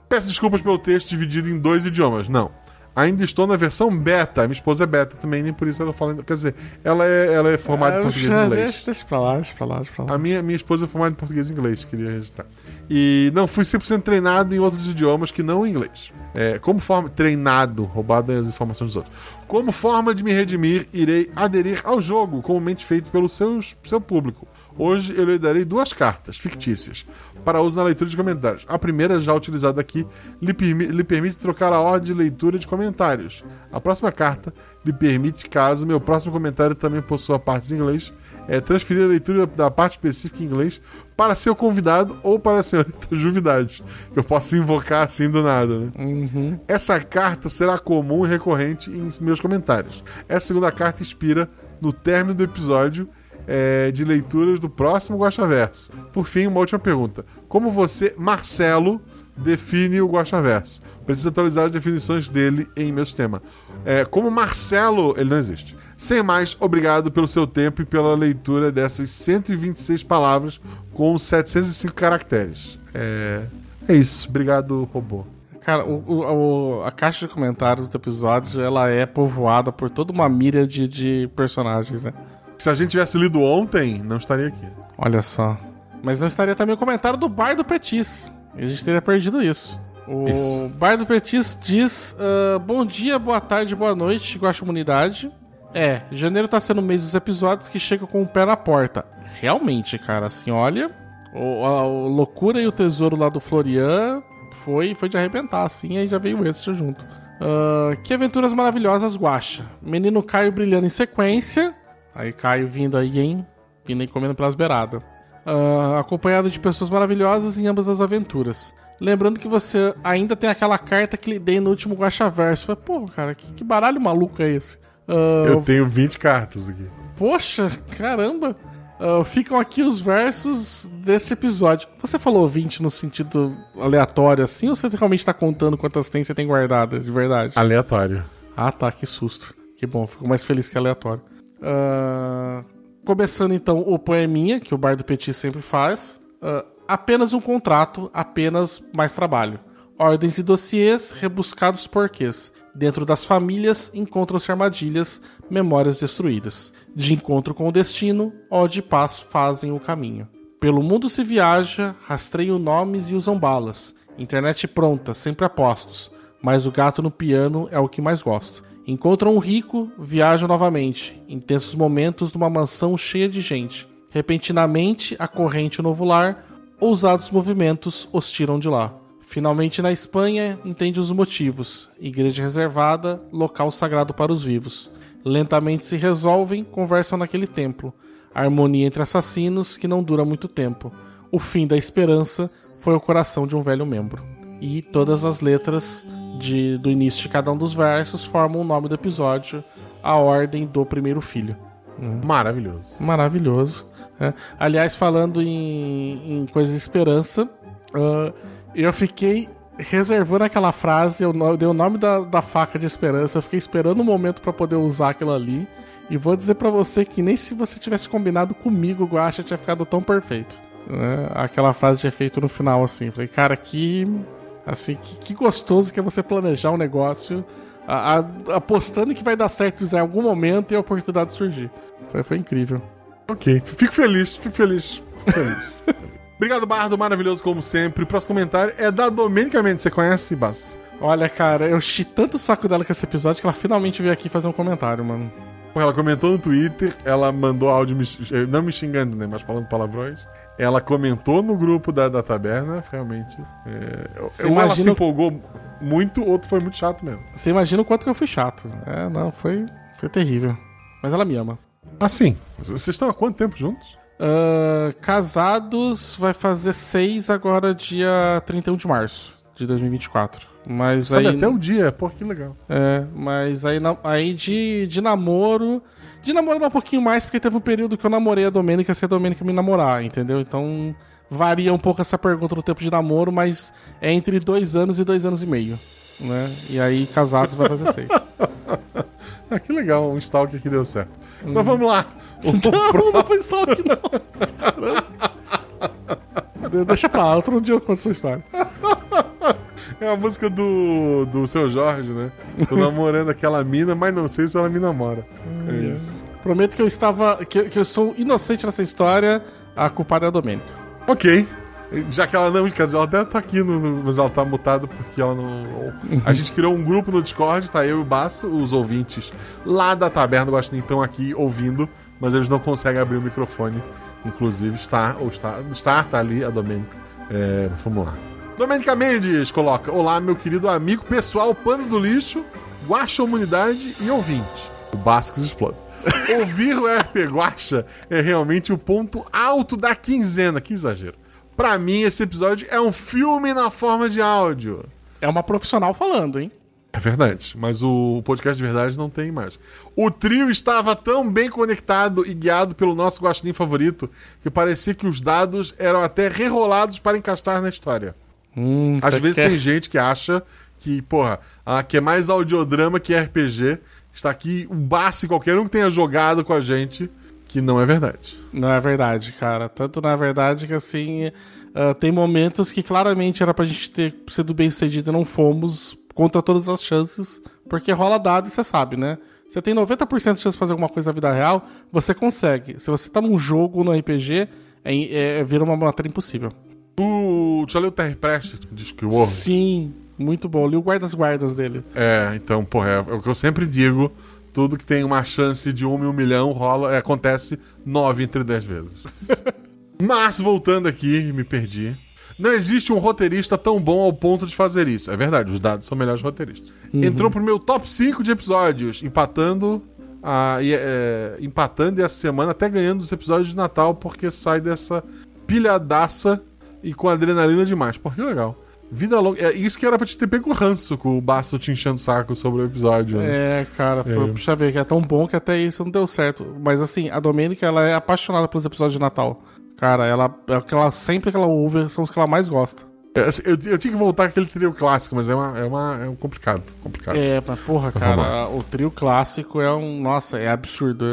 Peço desculpas pelo texto dividido em dois idiomas. Não. Ainda estou na versão beta. Minha esposa é beta também, nem por isso ela fala... Quer dizer, ela é, ela é formada ah, em português e inglês. Deixa, deixa pra lá, deixa pra lá, deixa pra lá. A minha, minha esposa é formada em português e inglês, queria registrar. E não, fui cem por cento treinado em outros idiomas que não o inglês. É, como forma... Treinado, roubado as informações dos outros. Como forma de me redimir, irei aderir ao jogo, comumente feito pelo seus, seu público. Hoje eu lhe darei duas cartas fictícias para uso na leitura de comentários. A primeira, já utilizada aqui, lhe, permi- lhe permite trocar a ordem de leitura de comentários. A próxima carta lhe permite, caso meu próximo comentário também possua partes em inglês, é, transferir a leitura da parte específica em inglês para seu convidado ou para a senhorita Juvidade. Eu posso invocar assim do nada, né? Uhum. Essa carta será comum e recorrente em meus comentários. Essa segunda carta inspira no término do episódio É, de leituras do próximo Guaxaverso. Por fim, uma última pergunta. Como você, Marcelo, define o Guaxaverso? Preciso atualizar as definições dele em meu sistema. É, como Marcelo, ele não existe. Sem mais, obrigado pelo seu tempo e pela leitura dessas cento e vinte e seis palavras com setecentos e cinco caracteres. É, é isso. Obrigado, robô. Cara, o, o, a caixa de comentários do episódio, ela é povoada por toda uma míriade de personagens, né? Se a gente tivesse lido ontem, não estaria aqui. Olha só. Mas não estaria também o comentário do Bar do Petis. A gente teria perdido isso. O isso. Bar do Petis diz... Uh, bom dia, boa tarde, boa noite, Guaxamunidade. É, janeiro tá sendo o mês dos episódios que chegam com o pé na porta. Realmente, cara, assim, olha... O, a, a loucura e o tesouro lá do Florian foi, foi de arrebentar, assim, aí já veio esse junto. Uh, que aventuras maravilhosas, Guaxa. Menino Caio brilhando em sequência... Aí Caio vindo aí, hein? Vindo aí comendo pelas beiradas. Uh, acompanhado de pessoas maravilhosas em ambas as aventuras. Lembrando que você ainda tem aquela carta que lhe dei no último Guaxaverso. Falei, pô, cara, que, que baralho maluco é esse? Uh, Eu tenho vinte cartas aqui. Poxa, caramba. Uh, ficam aqui os versos desse episódio. Você falou vinte no sentido aleatório assim? Ou você realmente tá contando quantas tem você tem guardado, de verdade? Aleatório. Ah, tá, que susto. Que bom, fico mais feliz que aleatório. Uh, começando então o poeminha que o Bar do Petit sempre faz. uh, Apenas um contrato, apenas mais trabalho. Ordens e dossiês, rebuscados porquês. Dentro das famílias, encontram-se armadilhas, memórias destruídas. De encontro com o destino, ódio e paz fazem o caminho. Pelo mundo se viaja, rastreiam nomes e usam balas. Internet pronta, sempre a postos. Mas o gato no piano é o que mais gosto. Encontram um rico, viajam novamente, intensos momentos numa mansão cheia de gente. Repentinamente, a corrente o novo lar, ousados movimentos os tiram de lá. Finalmente na Espanha, entende os motivos, igreja reservada, local sagrado para os vivos. Lentamente se resolvem, conversam naquele templo. Harmonia entre assassinos que não dura muito tempo. O fim da esperança foi o coração de um velho membro. E todas as letras... De, do início de cada um dos versos formam o nome do episódio, a ordem do primeiro filho. Maravilhoso. Maravilhoso. É. Aliás, falando em, em coisa de esperança, uh, eu fiquei reservando aquela frase, eu, eu dei o nome da, da faca de esperança, eu fiquei esperando um momento pra poder usar aquilo ali, e vou dizer pra você que nem se você tivesse combinado comigo, Guaxa, tinha ficado tão perfeito. É. Aquela frase de efeito no final, assim. Falei, cara, que... Assim, que, que gostoso que é você planejar um negócio a, a, apostando que vai dar certo em algum momento e a oportunidade surgir. Foi, foi incrível. Ok, fico feliz, fico feliz, fico feliz. Obrigado, Bardo, maravilhoso como sempre. O próximo comentário é da Domênica Mendes. Você conhece, Basso? Olha, cara, eu enchi tanto o saco dela com esse episódio que ela finalmente veio aqui fazer um comentário, mano. Ela comentou no Twitter, ela mandou áudio, me, não me xingando, né, mas falando palavrões. Ela comentou no grupo da, da taberna, realmente. É, ou imagina... ela se empolgou muito, ou foi muito chato mesmo. Você imagina o quanto que eu fui chato. É, não, foi, foi terrível. Mas ela me ama. Ah, sim. Vocês estão há quanto tempo juntos? Uh, casados vai fazer seis agora, dia trinta e um de março de dois mil e vinte e quatro. Mas sabe aí, até o dia, pô, que legal. É, mas aí, aí de, de namoro... De namorar um pouquinho mais, porque teve um período que eu namorei a Domênica sem a Domênica me namorar, entendeu? Então varia um pouco essa pergunta do tempo de namoro, mas é entre dois anos e dois anos e meio, né? E aí casados vai fazer seis. Ah, que legal, um stalk que deu certo. Hum. Então vamos lá. O não, próximo... não foi stalk, não. Deixa pra lá, outro dia eu conto essa história. É a música do, do Seu Jorge, né? Tô namorando aquela mina, mas não sei se ela me namora. É isso. Prometo que eu estava... Que, que eu sou inocente nessa história. A culpada é a Domênica. Ok. Já que ela não... Quer dizer, ela deve estar aqui, no, mas ela tá mutada porque ela não... A gente criou um grupo no Discord, tá eu e o Basso, os ouvintes lá da Taberna, eu acho que estão aqui ouvindo, mas eles não conseguem abrir o microfone. Inclusive, está... Ou está, está tá ali a Domênica. É, vamos lá. Domênica Mendes coloca: olá, meu querido amigo pessoal, pano do lixo, guaxa humanidade e ouvinte. O Basques explode. Ouvir o R P Guaxa é realmente o ponto alto da quinzena. Que exagero. Pra mim, esse episódio é um filme na forma de áudio. É uma profissional falando, hein? É verdade, mas o podcast de verdade não tem imagem. O trio estava tão bem conectado e guiado pelo nosso guaxinim favorito que parecia que os dados eram até rerolados para encastar na história. Hum, Às vezes quer. Tem gente que acha que, porra, a, que é mais audiodrama que R P G. Está aqui o Bassi, qualquer um que tenha jogado com a gente, que não é verdade. Não é verdade, cara. Tanto não é verdade que, assim, uh, tem momentos que claramente era pra gente ter sido bem sucedido e não fomos, contra todas as chances, porque rola dado e você sabe, né? Você tem noventa por cento de chance de fazer alguma coisa na vida real, você consegue. Se você tá num jogo ou num R P G, é, é, vira uma matéria impossível. O... Deixa eu ler o Terry Prest, diz que o Sim, muito bom. Li o guardas-guardas dele. É, então, porra, é o que eu sempre digo. Tudo que tem uma chance de um em um milhão rola, é, acontece nove entre dez vezes. Mas, voltando aqui, me perdi. Não existe um roteirista tão bom ao ponto de fazer isso. É verdade, os dados são melhores roteiristas. Uhum. Entrou pro meu top cinco de episódios, empatando... A, e, é, empatando essa semana, até ganhando os episódios de Natal, porque sai dessa pilhadaça... E com adrenalina demais. Pô, que legal. Vida longa. É, isso que era pra te ter pego o ranço com o Basso te enchendo o saco sobre o episódio. Né? É, cara. Foi, é. Puxa ver, que é tão bom que até isso não deu certo. Mas assim, a Domênica, ela é apaixonada pelos episódios de Natal. Cara, ela, ela sempre que ela ouve são os que ela mais gosta. É, eu, eu tinha que voltar àquele trio clássico, mas é, uma, é, uma, é um complicado, complicado. É, mas porra, cara. O trio clássico é um... Nossa, é absurdo.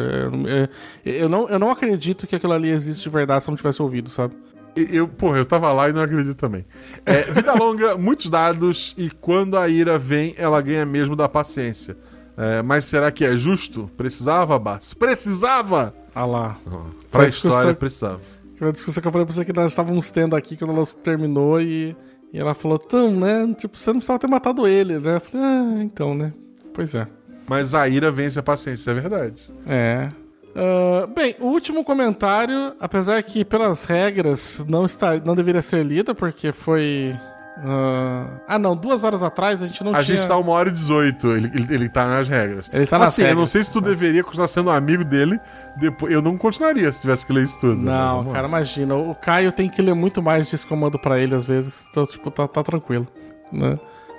É, é, eu, não, eu não acredito que aquilo ali existe de verdade se eu não tivesse ouvido, sabe? Eu, porra, eu tava lá e não acredito também. É, vida longa, muitos dados, e quando a ira vem, ela ganha mesmo da paciência. É, mas será que é justo? Precisava, Basso? Precisava! Ah lá. Oh, pra a história, precisava. Foi uma discussão que eu falei pra você que nós estávamos tendo aqui quando ela terminou e, e ela falou, então, né, tipo, você não precisava ter matado ele, né? Eu falei, ah, então, né? Pois é. Mas a ira vence a paciência, é verdade. É... Uh, bem, o último comentário, apesar que pelas regras não, está, não deveria ser lido, porque foi... Uh... Ah não, duas horas atrás a gente não a tinha... A gente tá uma hora e dezoito, ele, ele, ele tá nas regras. Ele tá nas assim, regras. Eu não sei se tu deveria continuar sendo amigo dele, depois... eu não continuaria se tivesse que ler isso tudo. Não, né? Cara, imagina, o Caio tem que ler muito mais desse comando pra ele às vezes, então tipo, tá, tá tranquilo, né?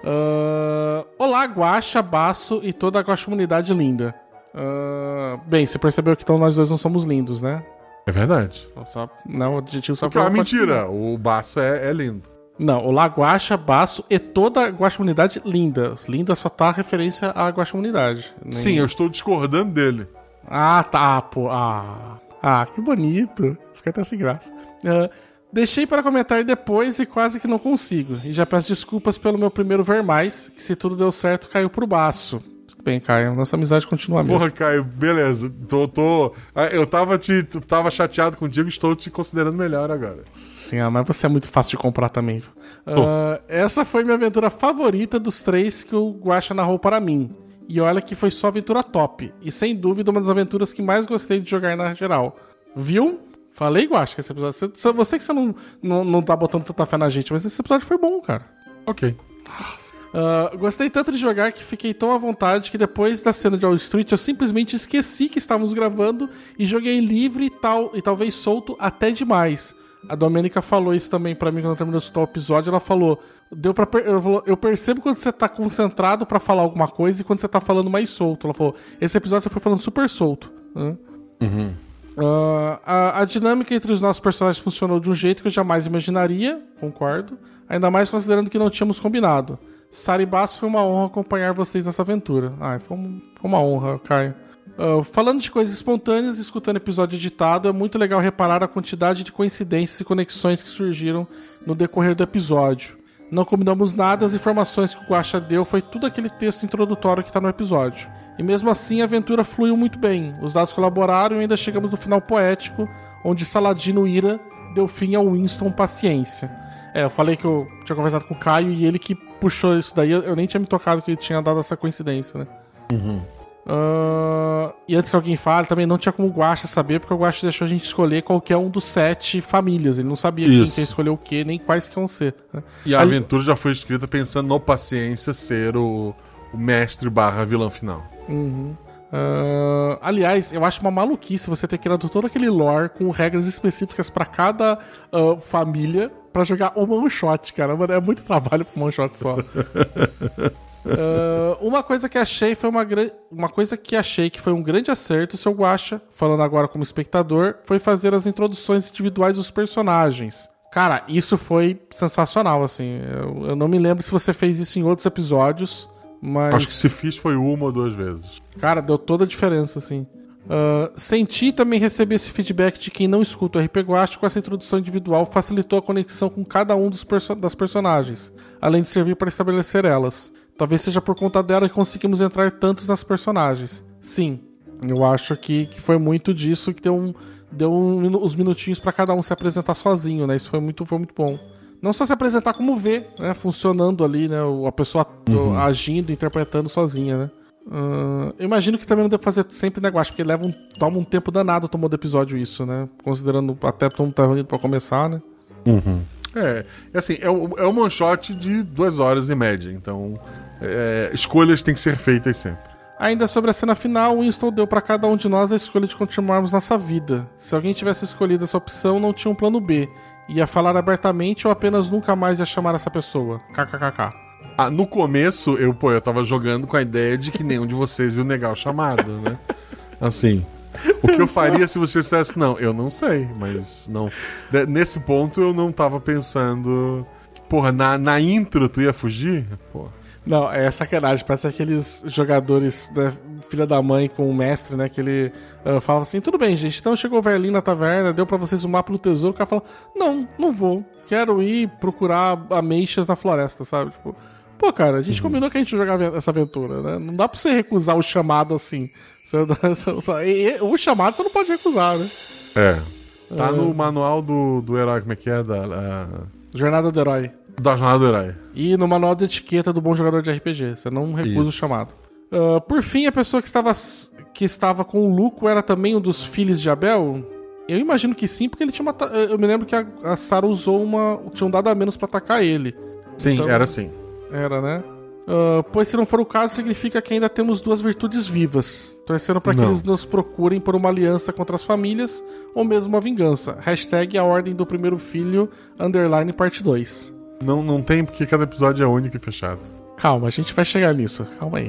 Uh... Olá, Guaxa, Basso e toda a guaxumunidade linda. Uh, bem, você percebeu que então nós dois não somos lindos, né? É verdade. Só, não, o adjetivo só porque é uma mentira. Parte... O Basso é, é lindo. Não, o Laguaxa, Basso e toda a guaxumunidade linda. Linda só tá referência à guaxumunidade. Nem... Sim, eu estou discordando dele. Ah, tá, pô. Ah, ah que bonito. Fica até sem graça. Uh, deixei para comentar depois e quase que não consigo. E já peço desculpas pelo meu primeiro ver mais, que se tudo deu certo caiu pro Basso. Bem, Caio, nossa amizade continua mesmo. Porra, Caio, beleza. Tô, tô... Eu tava, te, tava chateado contigo e estou te considerando melhor agora. Sim, mas você é muito fácil de comprar também. Uh, essa foi minha aventura favorita dos três que o Guaxa narrou para mim. E olha que foi só aventura top. E sem dúvida uma das aventuras que mais gostei de jogar na geral. Viu? Falei, Guaxa, que esse episódio... Você, você que você não, não, não tá botando tanta fé na gente, mas esse episódio foi bom, cara. Ok. Nossa. Uh, gostei tanto de jogar que fiquei tão à vontade que depois da cena de All Street eu simplesmente esqueci que estávamos gravando e joguei livre e tal e talvez solto até demais. A Domênica falou isso também pra mim quando terminou o episódio. Ela falou, deu pra per... ela falou: eu percebo quando você tá concentrado pra falar alguma coisa e quando você tá falando mais solto. Ela falou: esse episódio você foi falando super solto. Né? Uhum. Uh, a, a dinâmica entre os nossos personagens funcionou de um jeito que eu jamais imaginaria, concordo. Ainda mais considerando que não tínhamos combinado. Sarah e Basso, foi uma honra acompanhar vocês nessa aventura. Ah, foi, um, foi uma honra, Caio. Uh, falando de coisas espontâneas, escutando episódio editado, é muito legal reparar a quantidade de coincidências e conexões que surgiram no decorrer do episódio. Não combinamos nada, as informações que o Guaxa deu foi tudo aquele texto introdutório que está no episódio. E mesmo assim a aventura fluiu muito bem, os dados colaboraram e ainda chegamos no final poético, onde Saladino Ira deu fim ao Winston Paciência. É, eu falei que eu tinha conversado com o Caio e ele que puxou isso daí, eu nem tinha me tocado que ele tinha dado essa coincidência, né? Uhum. Uh, e antes que alguém fale, também não tinha como o Guaxa saber, porque o Guaxa deixou a gente escolher qualquer um dos sete famílias. Ele não sabia isso. Quem que escolher o quê, nem quais que iam ser. Né? E a Aí... aventura já foi escrita pensando no Paciência ser o, o mestre barra vilão final. Uhum. Uh, aliás, eu acho uma maluquice você ter criado todo aquele lore com regras específicas pra cada uh, família pra jogar uma one-shot, cara. É muito trabalho pra um one-shot só. Uh, uma coisa que achei foi uma grande. Uma coisa que achei que foi um grande acerto, seu Guaxa, falando agora como espectador, foi fazer as introduções individuais dos personagens. Cara, isso foi sensacional, assim. Eu, eu não me lembro se você fez isso em outros episódios, mas. Acho que se fiz foi uma ou duas vezes. Cara, deu toda a diferença, assim. Uh, senti também receber esse feedback de quem não escuta o R P Guaxa, com essa introdução individual facilitou a conexão com cada um dos perso- das personagens, além de servir para estabelecer elas. Talvez seja por conta dela que conseguimos entrar tanto nas personagens. Sim, eu acho que, que foi muito disso que deu, um, deu um, os minutinhos pra cada um se apresentar sozinho, né? Isso foi muito, foi muito bom. Não só se apresentar como ver, né? Funcionando ali, né? A pessoa uhum. agindo, interpretando sozinha, né? Uh, eu imagino que também não deve fazer sempre negócio, porque leva um, toma um tempo danado tomou do episódio isso, né? Considerando até todo mundo tá reunido pra começar, né? Uhum. É, assim, é um, é um one-shot de duas horas em média, então... É, escolhas têm que ser feitas sempre. Ainda sobre a cena final, Winston deu pra cada um de nós a escolha de continuarmos nossa vida. Se alguém tivesse escolhido essa opção, não tinha um plano B. Ia falar abertamente ou apenas nunca mais ia chamar essa pessoa. Kkkk. Ah, no começo, eu, pô, eu tava jogando com a ideia de que nenhum de vocês ia negar o chamado, né? Assim, o que eu faria se você dissesse, não, eu não sei, mas não. Nesse ponto, eu não tava pensando... Porra, na, na intro tu ia fugir? Porra. Não, é sacanagem, parece aqueles jogadores da filha da mãe com o mestre, né, que ele uh, fala assim, tudo bem, gente, então chegou o velhinho na taverna, deu pra vocês o mapa do tesouro, o cara fala, não, não vou, quero ir procurar ameixas na floresta, sabe, tipo, pô, cara, a gente uhum. combinou que a gente ia jogar essa aventura, né, não dá pra você recusar o chamado assim, o chamado você não pode recusar, né. É, tá uh... no manual do, do herói, como é que é, da... da... Jornada do Herói. Da Jornada do Herói. E no manual de etiqueta do bom jogador de R P G. Você não recusa Isso. o chamado. Uh, por fim, a pessoa que estava, que estava com o Luco era também um dos filhos de Abel? Eu imagino que sim, porque ele tinha matado... Eu me lembro que a, a Sarah usou uma... Tinha um dado a menos pra atacar ele. Sim, então, era sim. Era, né? Uh, pois se não for o caso, significa que ainda temos duas virtudes vivas. Torcendo para que eles nos procurem por uma aliança contra as famílias ou mesmo uma vingança. Hashtag a ordem do primeiro filho, underline parte dois. Não, não tem porque cada episódio é único e fechado. Calma, a gente vai chegar nisso. Calma aí.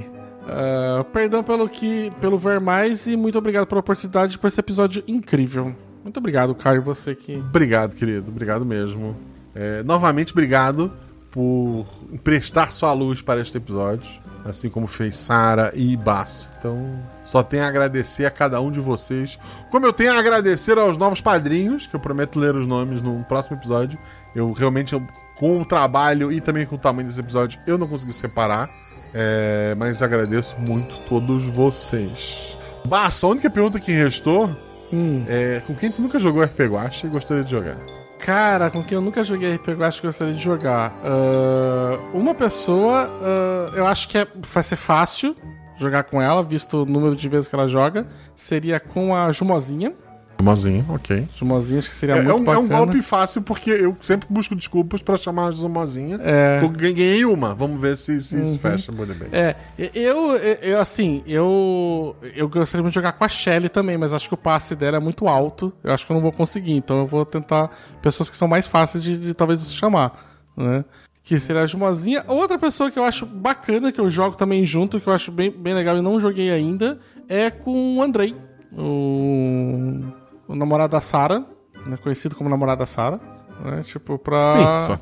Uh, perdão pelo, que, pelo ver mais e muito obrigado pela oportunidade por esse episódio incrível. Muito obrigado, Caio, você que... Obrigado, querido. Obrigado mesmo. É, novamente, obrigado por emprestar sua luz para este episódio, assim como fez Sarah e Basso. Então, só tenho a agradecer a cada um de vocês, como eu tenho a agradecer aos novos padrinhos, que eu prometo ler os nomes no próximo episódio. Eu realmente, eu, com o trabalho e também com o tamanho desse episódio, eu não consegui separar, é, mas agradeço muito todos vocês. Basso, a única pergunta que restou hum. é com quem tu nunca jogou R P Guaxa e gostaria de jogar? Cara, com quem eu nunca joguei R P Guaxa que eu gostaria de jogar. Uh, uma pessoa, uh, eu acho que é, vai ser fácil jogar com ela, visto o número de vezes que ela joga, seria com a Jumazinha. Zumazinha, ok. Zumazinha acho que seria é, muito é um, bacana. É um golpe fácil, porque eu sempre busco desculpas pra chamar de Zumazinha. É. Eu ganhei uma. Vamos ver se, se uhum. isso fecha muito bem. É, eu, eu assim, eu, eu gostaria muito de jogar com a Shelly também, mas acho que o passe dela é muito alto. Eu acho que eu não vou conseguir. Então eu vou tentar pessoas que são mais fáceis de, de talvez você chamar, né? Que seria a Jumazinha. Outra pessoa que eu acho bacana, que eu jogo também junto, que eu acho bem, bem legal e não joguei ainda, é com o Andrei, o, o namorado da Sarah, né? Conhecido como namorado da Sarah, né? Tipo, pra... Sim, só,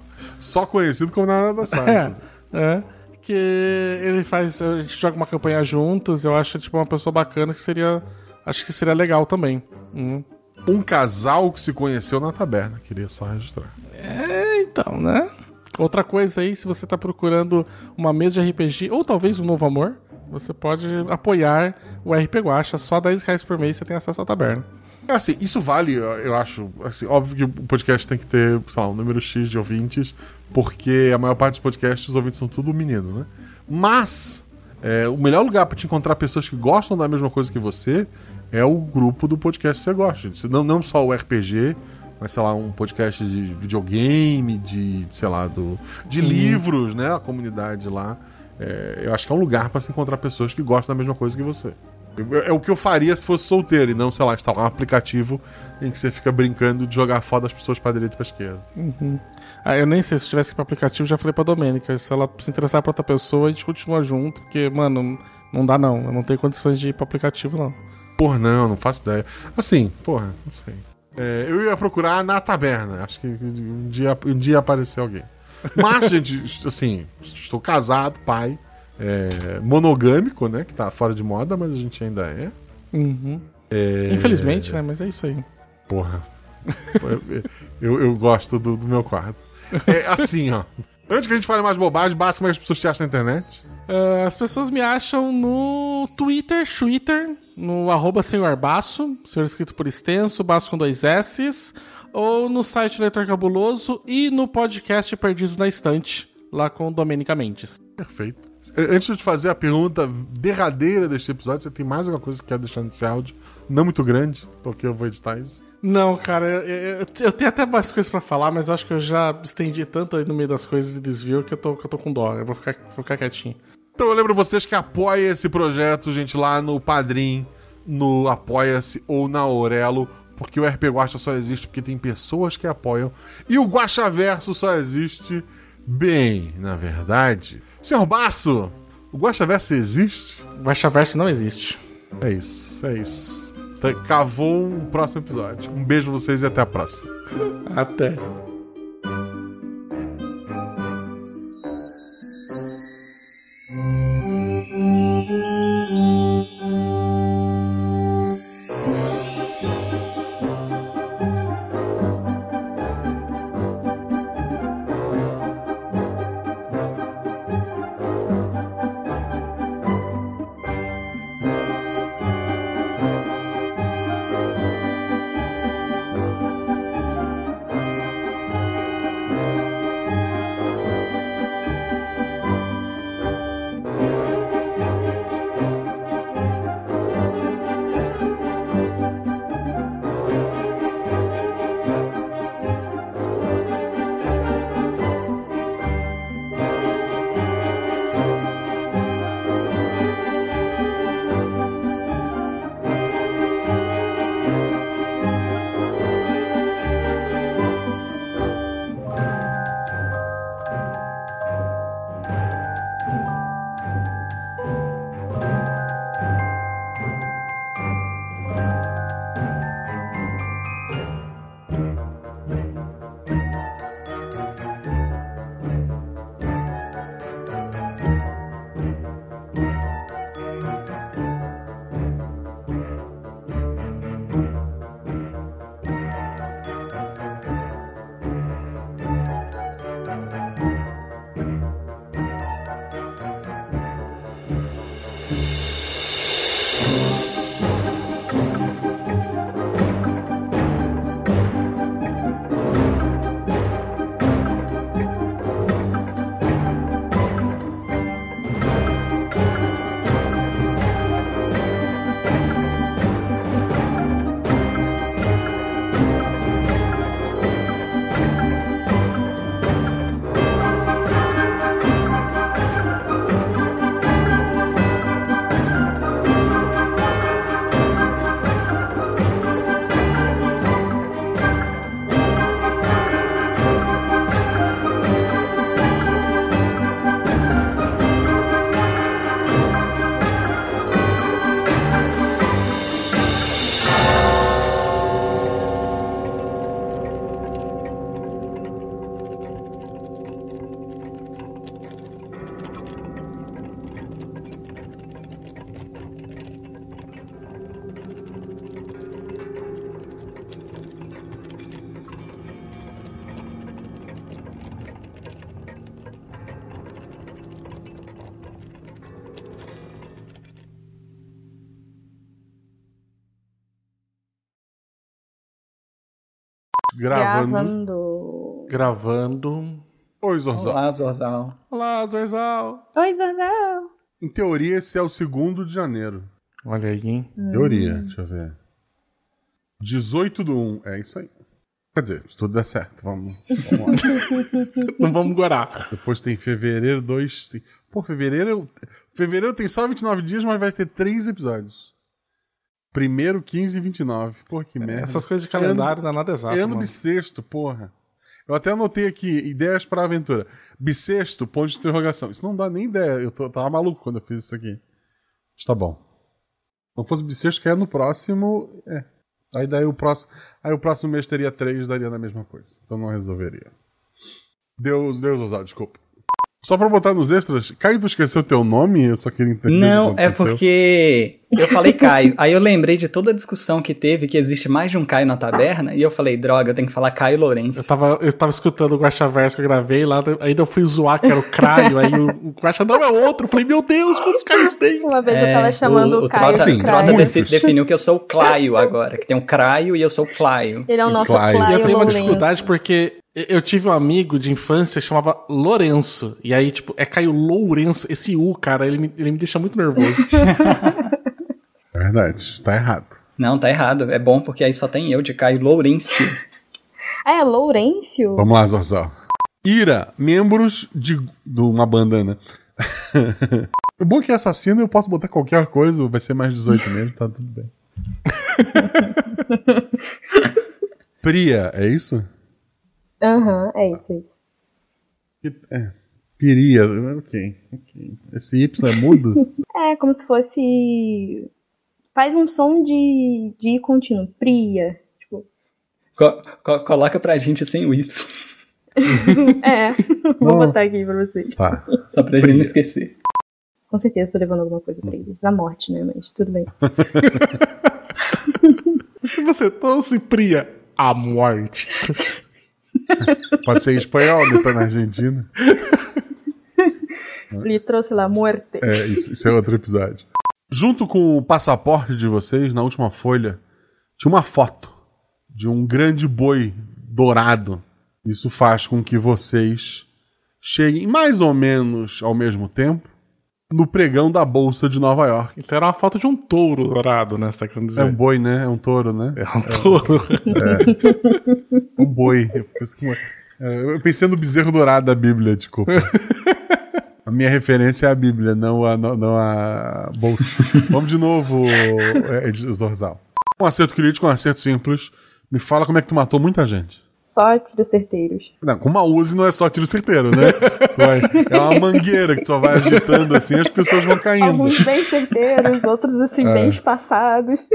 só conhecido como namorado da Sarah. É, é, que ele faz... A gente joga uma campanha juntos, eu acho tipo uma pessoa bacana que seria... Acho que seria legal também. Hum. Um casal que se conheceu na taberna, queria só registrar. É, então, né? Outra coisa aí, se você está procurando uma mesa de R P G, ou talvez um novo amor, você pode apoiar o R P Guacha. Só dez reais por mês você tem acesso à taberna. É assim, isso vale, eu acho, assim, óbvio que o podcast tem que ter, sei lá, um número X de ouvintes, porque a maior parte dos podcasts, os ouvintes são tudo menino, né? Mas, é, o melhor lugar para te encontrar pessoas que gostam da mesma coisa que você é o grupo do podcast que você gosta. Não, não só o R P G... Mas, sei lá, um podcast de videogame, de, sei lá, do, de uhum. livros, né? A comunidade lá. É, eu acho que é um lugar pra se encontrar pessoas que gostam da mesma coisa que você. Eu, é o que eu faria se fosse solteiro e não, sei lá, instalar um aplicativo em que você fica brincando de jogar foda as pessoas pra direita e pra esquerda. Uhum. Ah, eu nem sei. Se tivesse que ir pra aplicativo, já falei pra Domênica. Se ela se interessar pra outra pessoa, a gente continua junto. Porque, mano, não dá não. Eu não tenho condições de ir pra aplicativo, não. Porra, não. Não faço ideia. Assim, porra, não sei. É, eu ia procurar na taberna. Acho que um dia, um dia apareceu alguém. Mas, gente, assim, estou casado, pai, é, monogâmico, né? Que tá fora de moda, mas a gente ainda é. Uhum. É... Infelizmente, né? Mas é isso aí. Porra. Eu, eu gosto do, do meu quarto. É assim, ó. Antes que a gente fale mais bobagem, basta como as pessoas te acham na internet. Uh, as pessoas me acham no Twitter, Twitter, no arroba senhor Basso, senhor escrito por extenso, Basso com dois S's, ou no site Leitor Cabuloso e no podcast Perdidos na Estante, lá com Domênica Mendes. Perfeito. Antes de eu te fazer a pergunta derradeira deste episódio, você tem mais alguma coisa que quer deixar nesse áudio? Não muito grande, porque eu vou editar isso. Não, cara, eu, eu, eu tenho até mais coisas pra falar, mas eu acho que eu já estendi tanto aí no meio das coisas de desvio que eu tô, que eu tô com dó. Eu vou ficar, vou ficar quietinho. Então eu lembro vocês que apoia esse projeto, gente, lá no Padrim, no Apoia-se ou na Aurelo, porque o R P Guacha só existe porque tem pessoas que apoiam, e o Guaxaverso só existe bem, na verdade. senhor Basso, o Guaxaverso existe? O Guaxaverso não existe. É isso, é isso. Cavou um próximo episódio. Um beijo pra vocês e até a próxima. Até. Gravando. Gravando. Gravando. Oi, Zorzal. Olá, Zorzal. Olá, Zorzal. Oi, Zorzal. Em teoria, esse é o segundo de janeiro. Olha aí, hein? Hum. Teoria, deixa eu ver. dezoito do um, é isso aí. Quer dizer, se tudo der certo, vamos, vamos lá. Não vamos gorar. Depois tem fevereiro, dois... Tem... Pô, fevereiro, eu... fevereiro tem só vinte e nove dias, mas vai ter três episódios. Primeiro, quinze e vinte e nove. Pô, que merda. Essas coisas de calendário não é nada exato. Ano bissexto, porra. Eu até anotei aqui, ideias para a aventura. Bissexto, ponto de interrogação. Isso não dá nem ideia. Eu, tô, eu tava maluco quando eu fiz isso aqui. Mas tá bom. Não fosse bissexto, que é no próximo... É. Aí, daí o próximo, aí o próximo mês teria três, daria na mesma coisa. Então não resolveria. Deus, Deus ousado, desculpa. Só pra botar nos extras, Caio, tu esqueceu teu nome? Eu só queria entender. Não, é porque eu falei Caio. Aí eu lembrei de toda a discussão que teve, que existe mais de um Caio na taberna, e eu falei, droga, eu tenho que falar Caio Lourenço. Eu tava, eu tava escutando o Guaxaverso que eu gravei lá, ainda eu fui zoar que era o Caio, aí o, o Guaxa não é outro. Eu falei, meu Deus, quantos Caios tem? Uma vez é, eu tava chamando o, o Caio. O Trota, assim, Trota def, definiu que eu sou o Claio agora, que tem um Craio e eu sou o Claio. Ele é o nosso Claio. Claio. E eu tenho uma dificuldade porque... Eu tive um amigo de infância que chamava Lourenço. E aí, tipo, é Caio Lourenço. Esse U, cara, ele me, ele me deixa muito nervoso. É verdade, tá errado. Não, tá errado. É bom porque aí só tem eu de Caio Lourenço. Ah, é Lourenço? Vamos lá, Zorzal. Ira, membros de, de uma bandana. O bom é que é assassino, eu posso botar qualquer coisa. Vai ser mais dezoito mesmo, tá tudo bem. Priya, é isso? Aham, uhum, é isso, é isso. É, Piria, ok, ok. Esse Y é mudo? É, como se fosse... Faz um som de, de contínuo, Priya, tipo... Co- co- coloca pra gente sem o Y. É, vou botar aqui pra vocês. Tá. Só pra Priya. Gente não esquecer. Com certeza tô levando alguma coisa pra eles, a morte, né, mas tudo bem. Se você trouxe Priya, a morte... Pode ser em espanhol, ele tá na Argentina. Ele trouxe la muerte. É, isso, isso é outro episódio. Junto com o passaporte de vocês, na última folha, tinha uma foto de um grande boi dourado. Isso faz com que vocês cheguem mais ou menos ao mesmo tempo no pregão da Bolsa de Nova York. Então era uma foto de um touro dourado, né? Você tá querendo dizer? É um boi, né? É um touro, né? É um touro. É. É. Um boi. Eu pensei no bezerro dourado da Bíblia, desculpa. A minha referência é a Bíblia, não a, não, não a Bolsa. Vamos de novo, Zorzal. Um acerto crítico, um acerto simples. Me fala como é que tu matou muita gente. Só tiros certeiros. Não, com uma Uzi não é só tiro certeiro, né? Vai, é uma mangueira que tu só vai agitando assim, as pessoas vão caindo. Alguns bem certeiros, outros assim, é. Bem espaçados.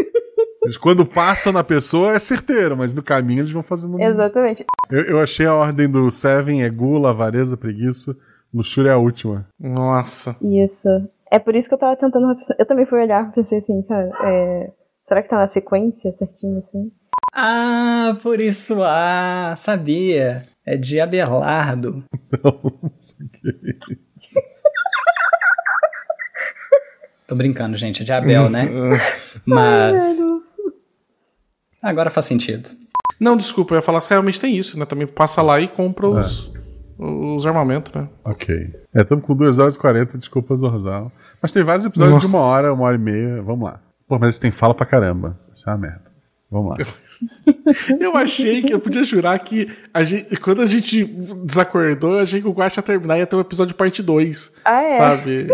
Quando passa na pessoa é certeiro, mas no caminho eles vão fazendo... Exatamente. Eu, eu achei a ordem do Seven, é gula, avareza, preguiça, luxúria é a última. Nossa. Isso. É por isso que eu tava tentando... Eu também fui olhar e pensei assim, cara, é... será que tá na sequência certinho assim? Ah, por isso, ah, sabia. É de Abelardo. Não, saquei. Tô brincando, gente, é de Abel, né? Mas... Agora faz sentido. Não, desculpa, eu ia falar que realmente tem isso, né? Também passa lá e compra os, é. os armamentos, né? Ok. É, estamos com duas horas e quarenta, desculpa, Zorzal. Mas tem vários episódios Nossa. de uma hora, uma hora e meia, vamos lá. Pô, mas esse tem fala pra caramba, isso é uma merda. Vamos lá. Eu achei que eu podia jurar que a gente, quando a gente desacordou, eu achei que o Guaxa ia terminar e ia ter um episódio de parte dois. Ah, é? Sabe?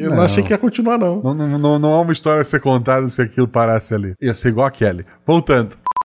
Eu não. não achei que ia continuar, não. Não, não, não, não há uma história a ser contada se aquilo parasse ali. Ia ser igual a Kelly. Voltando.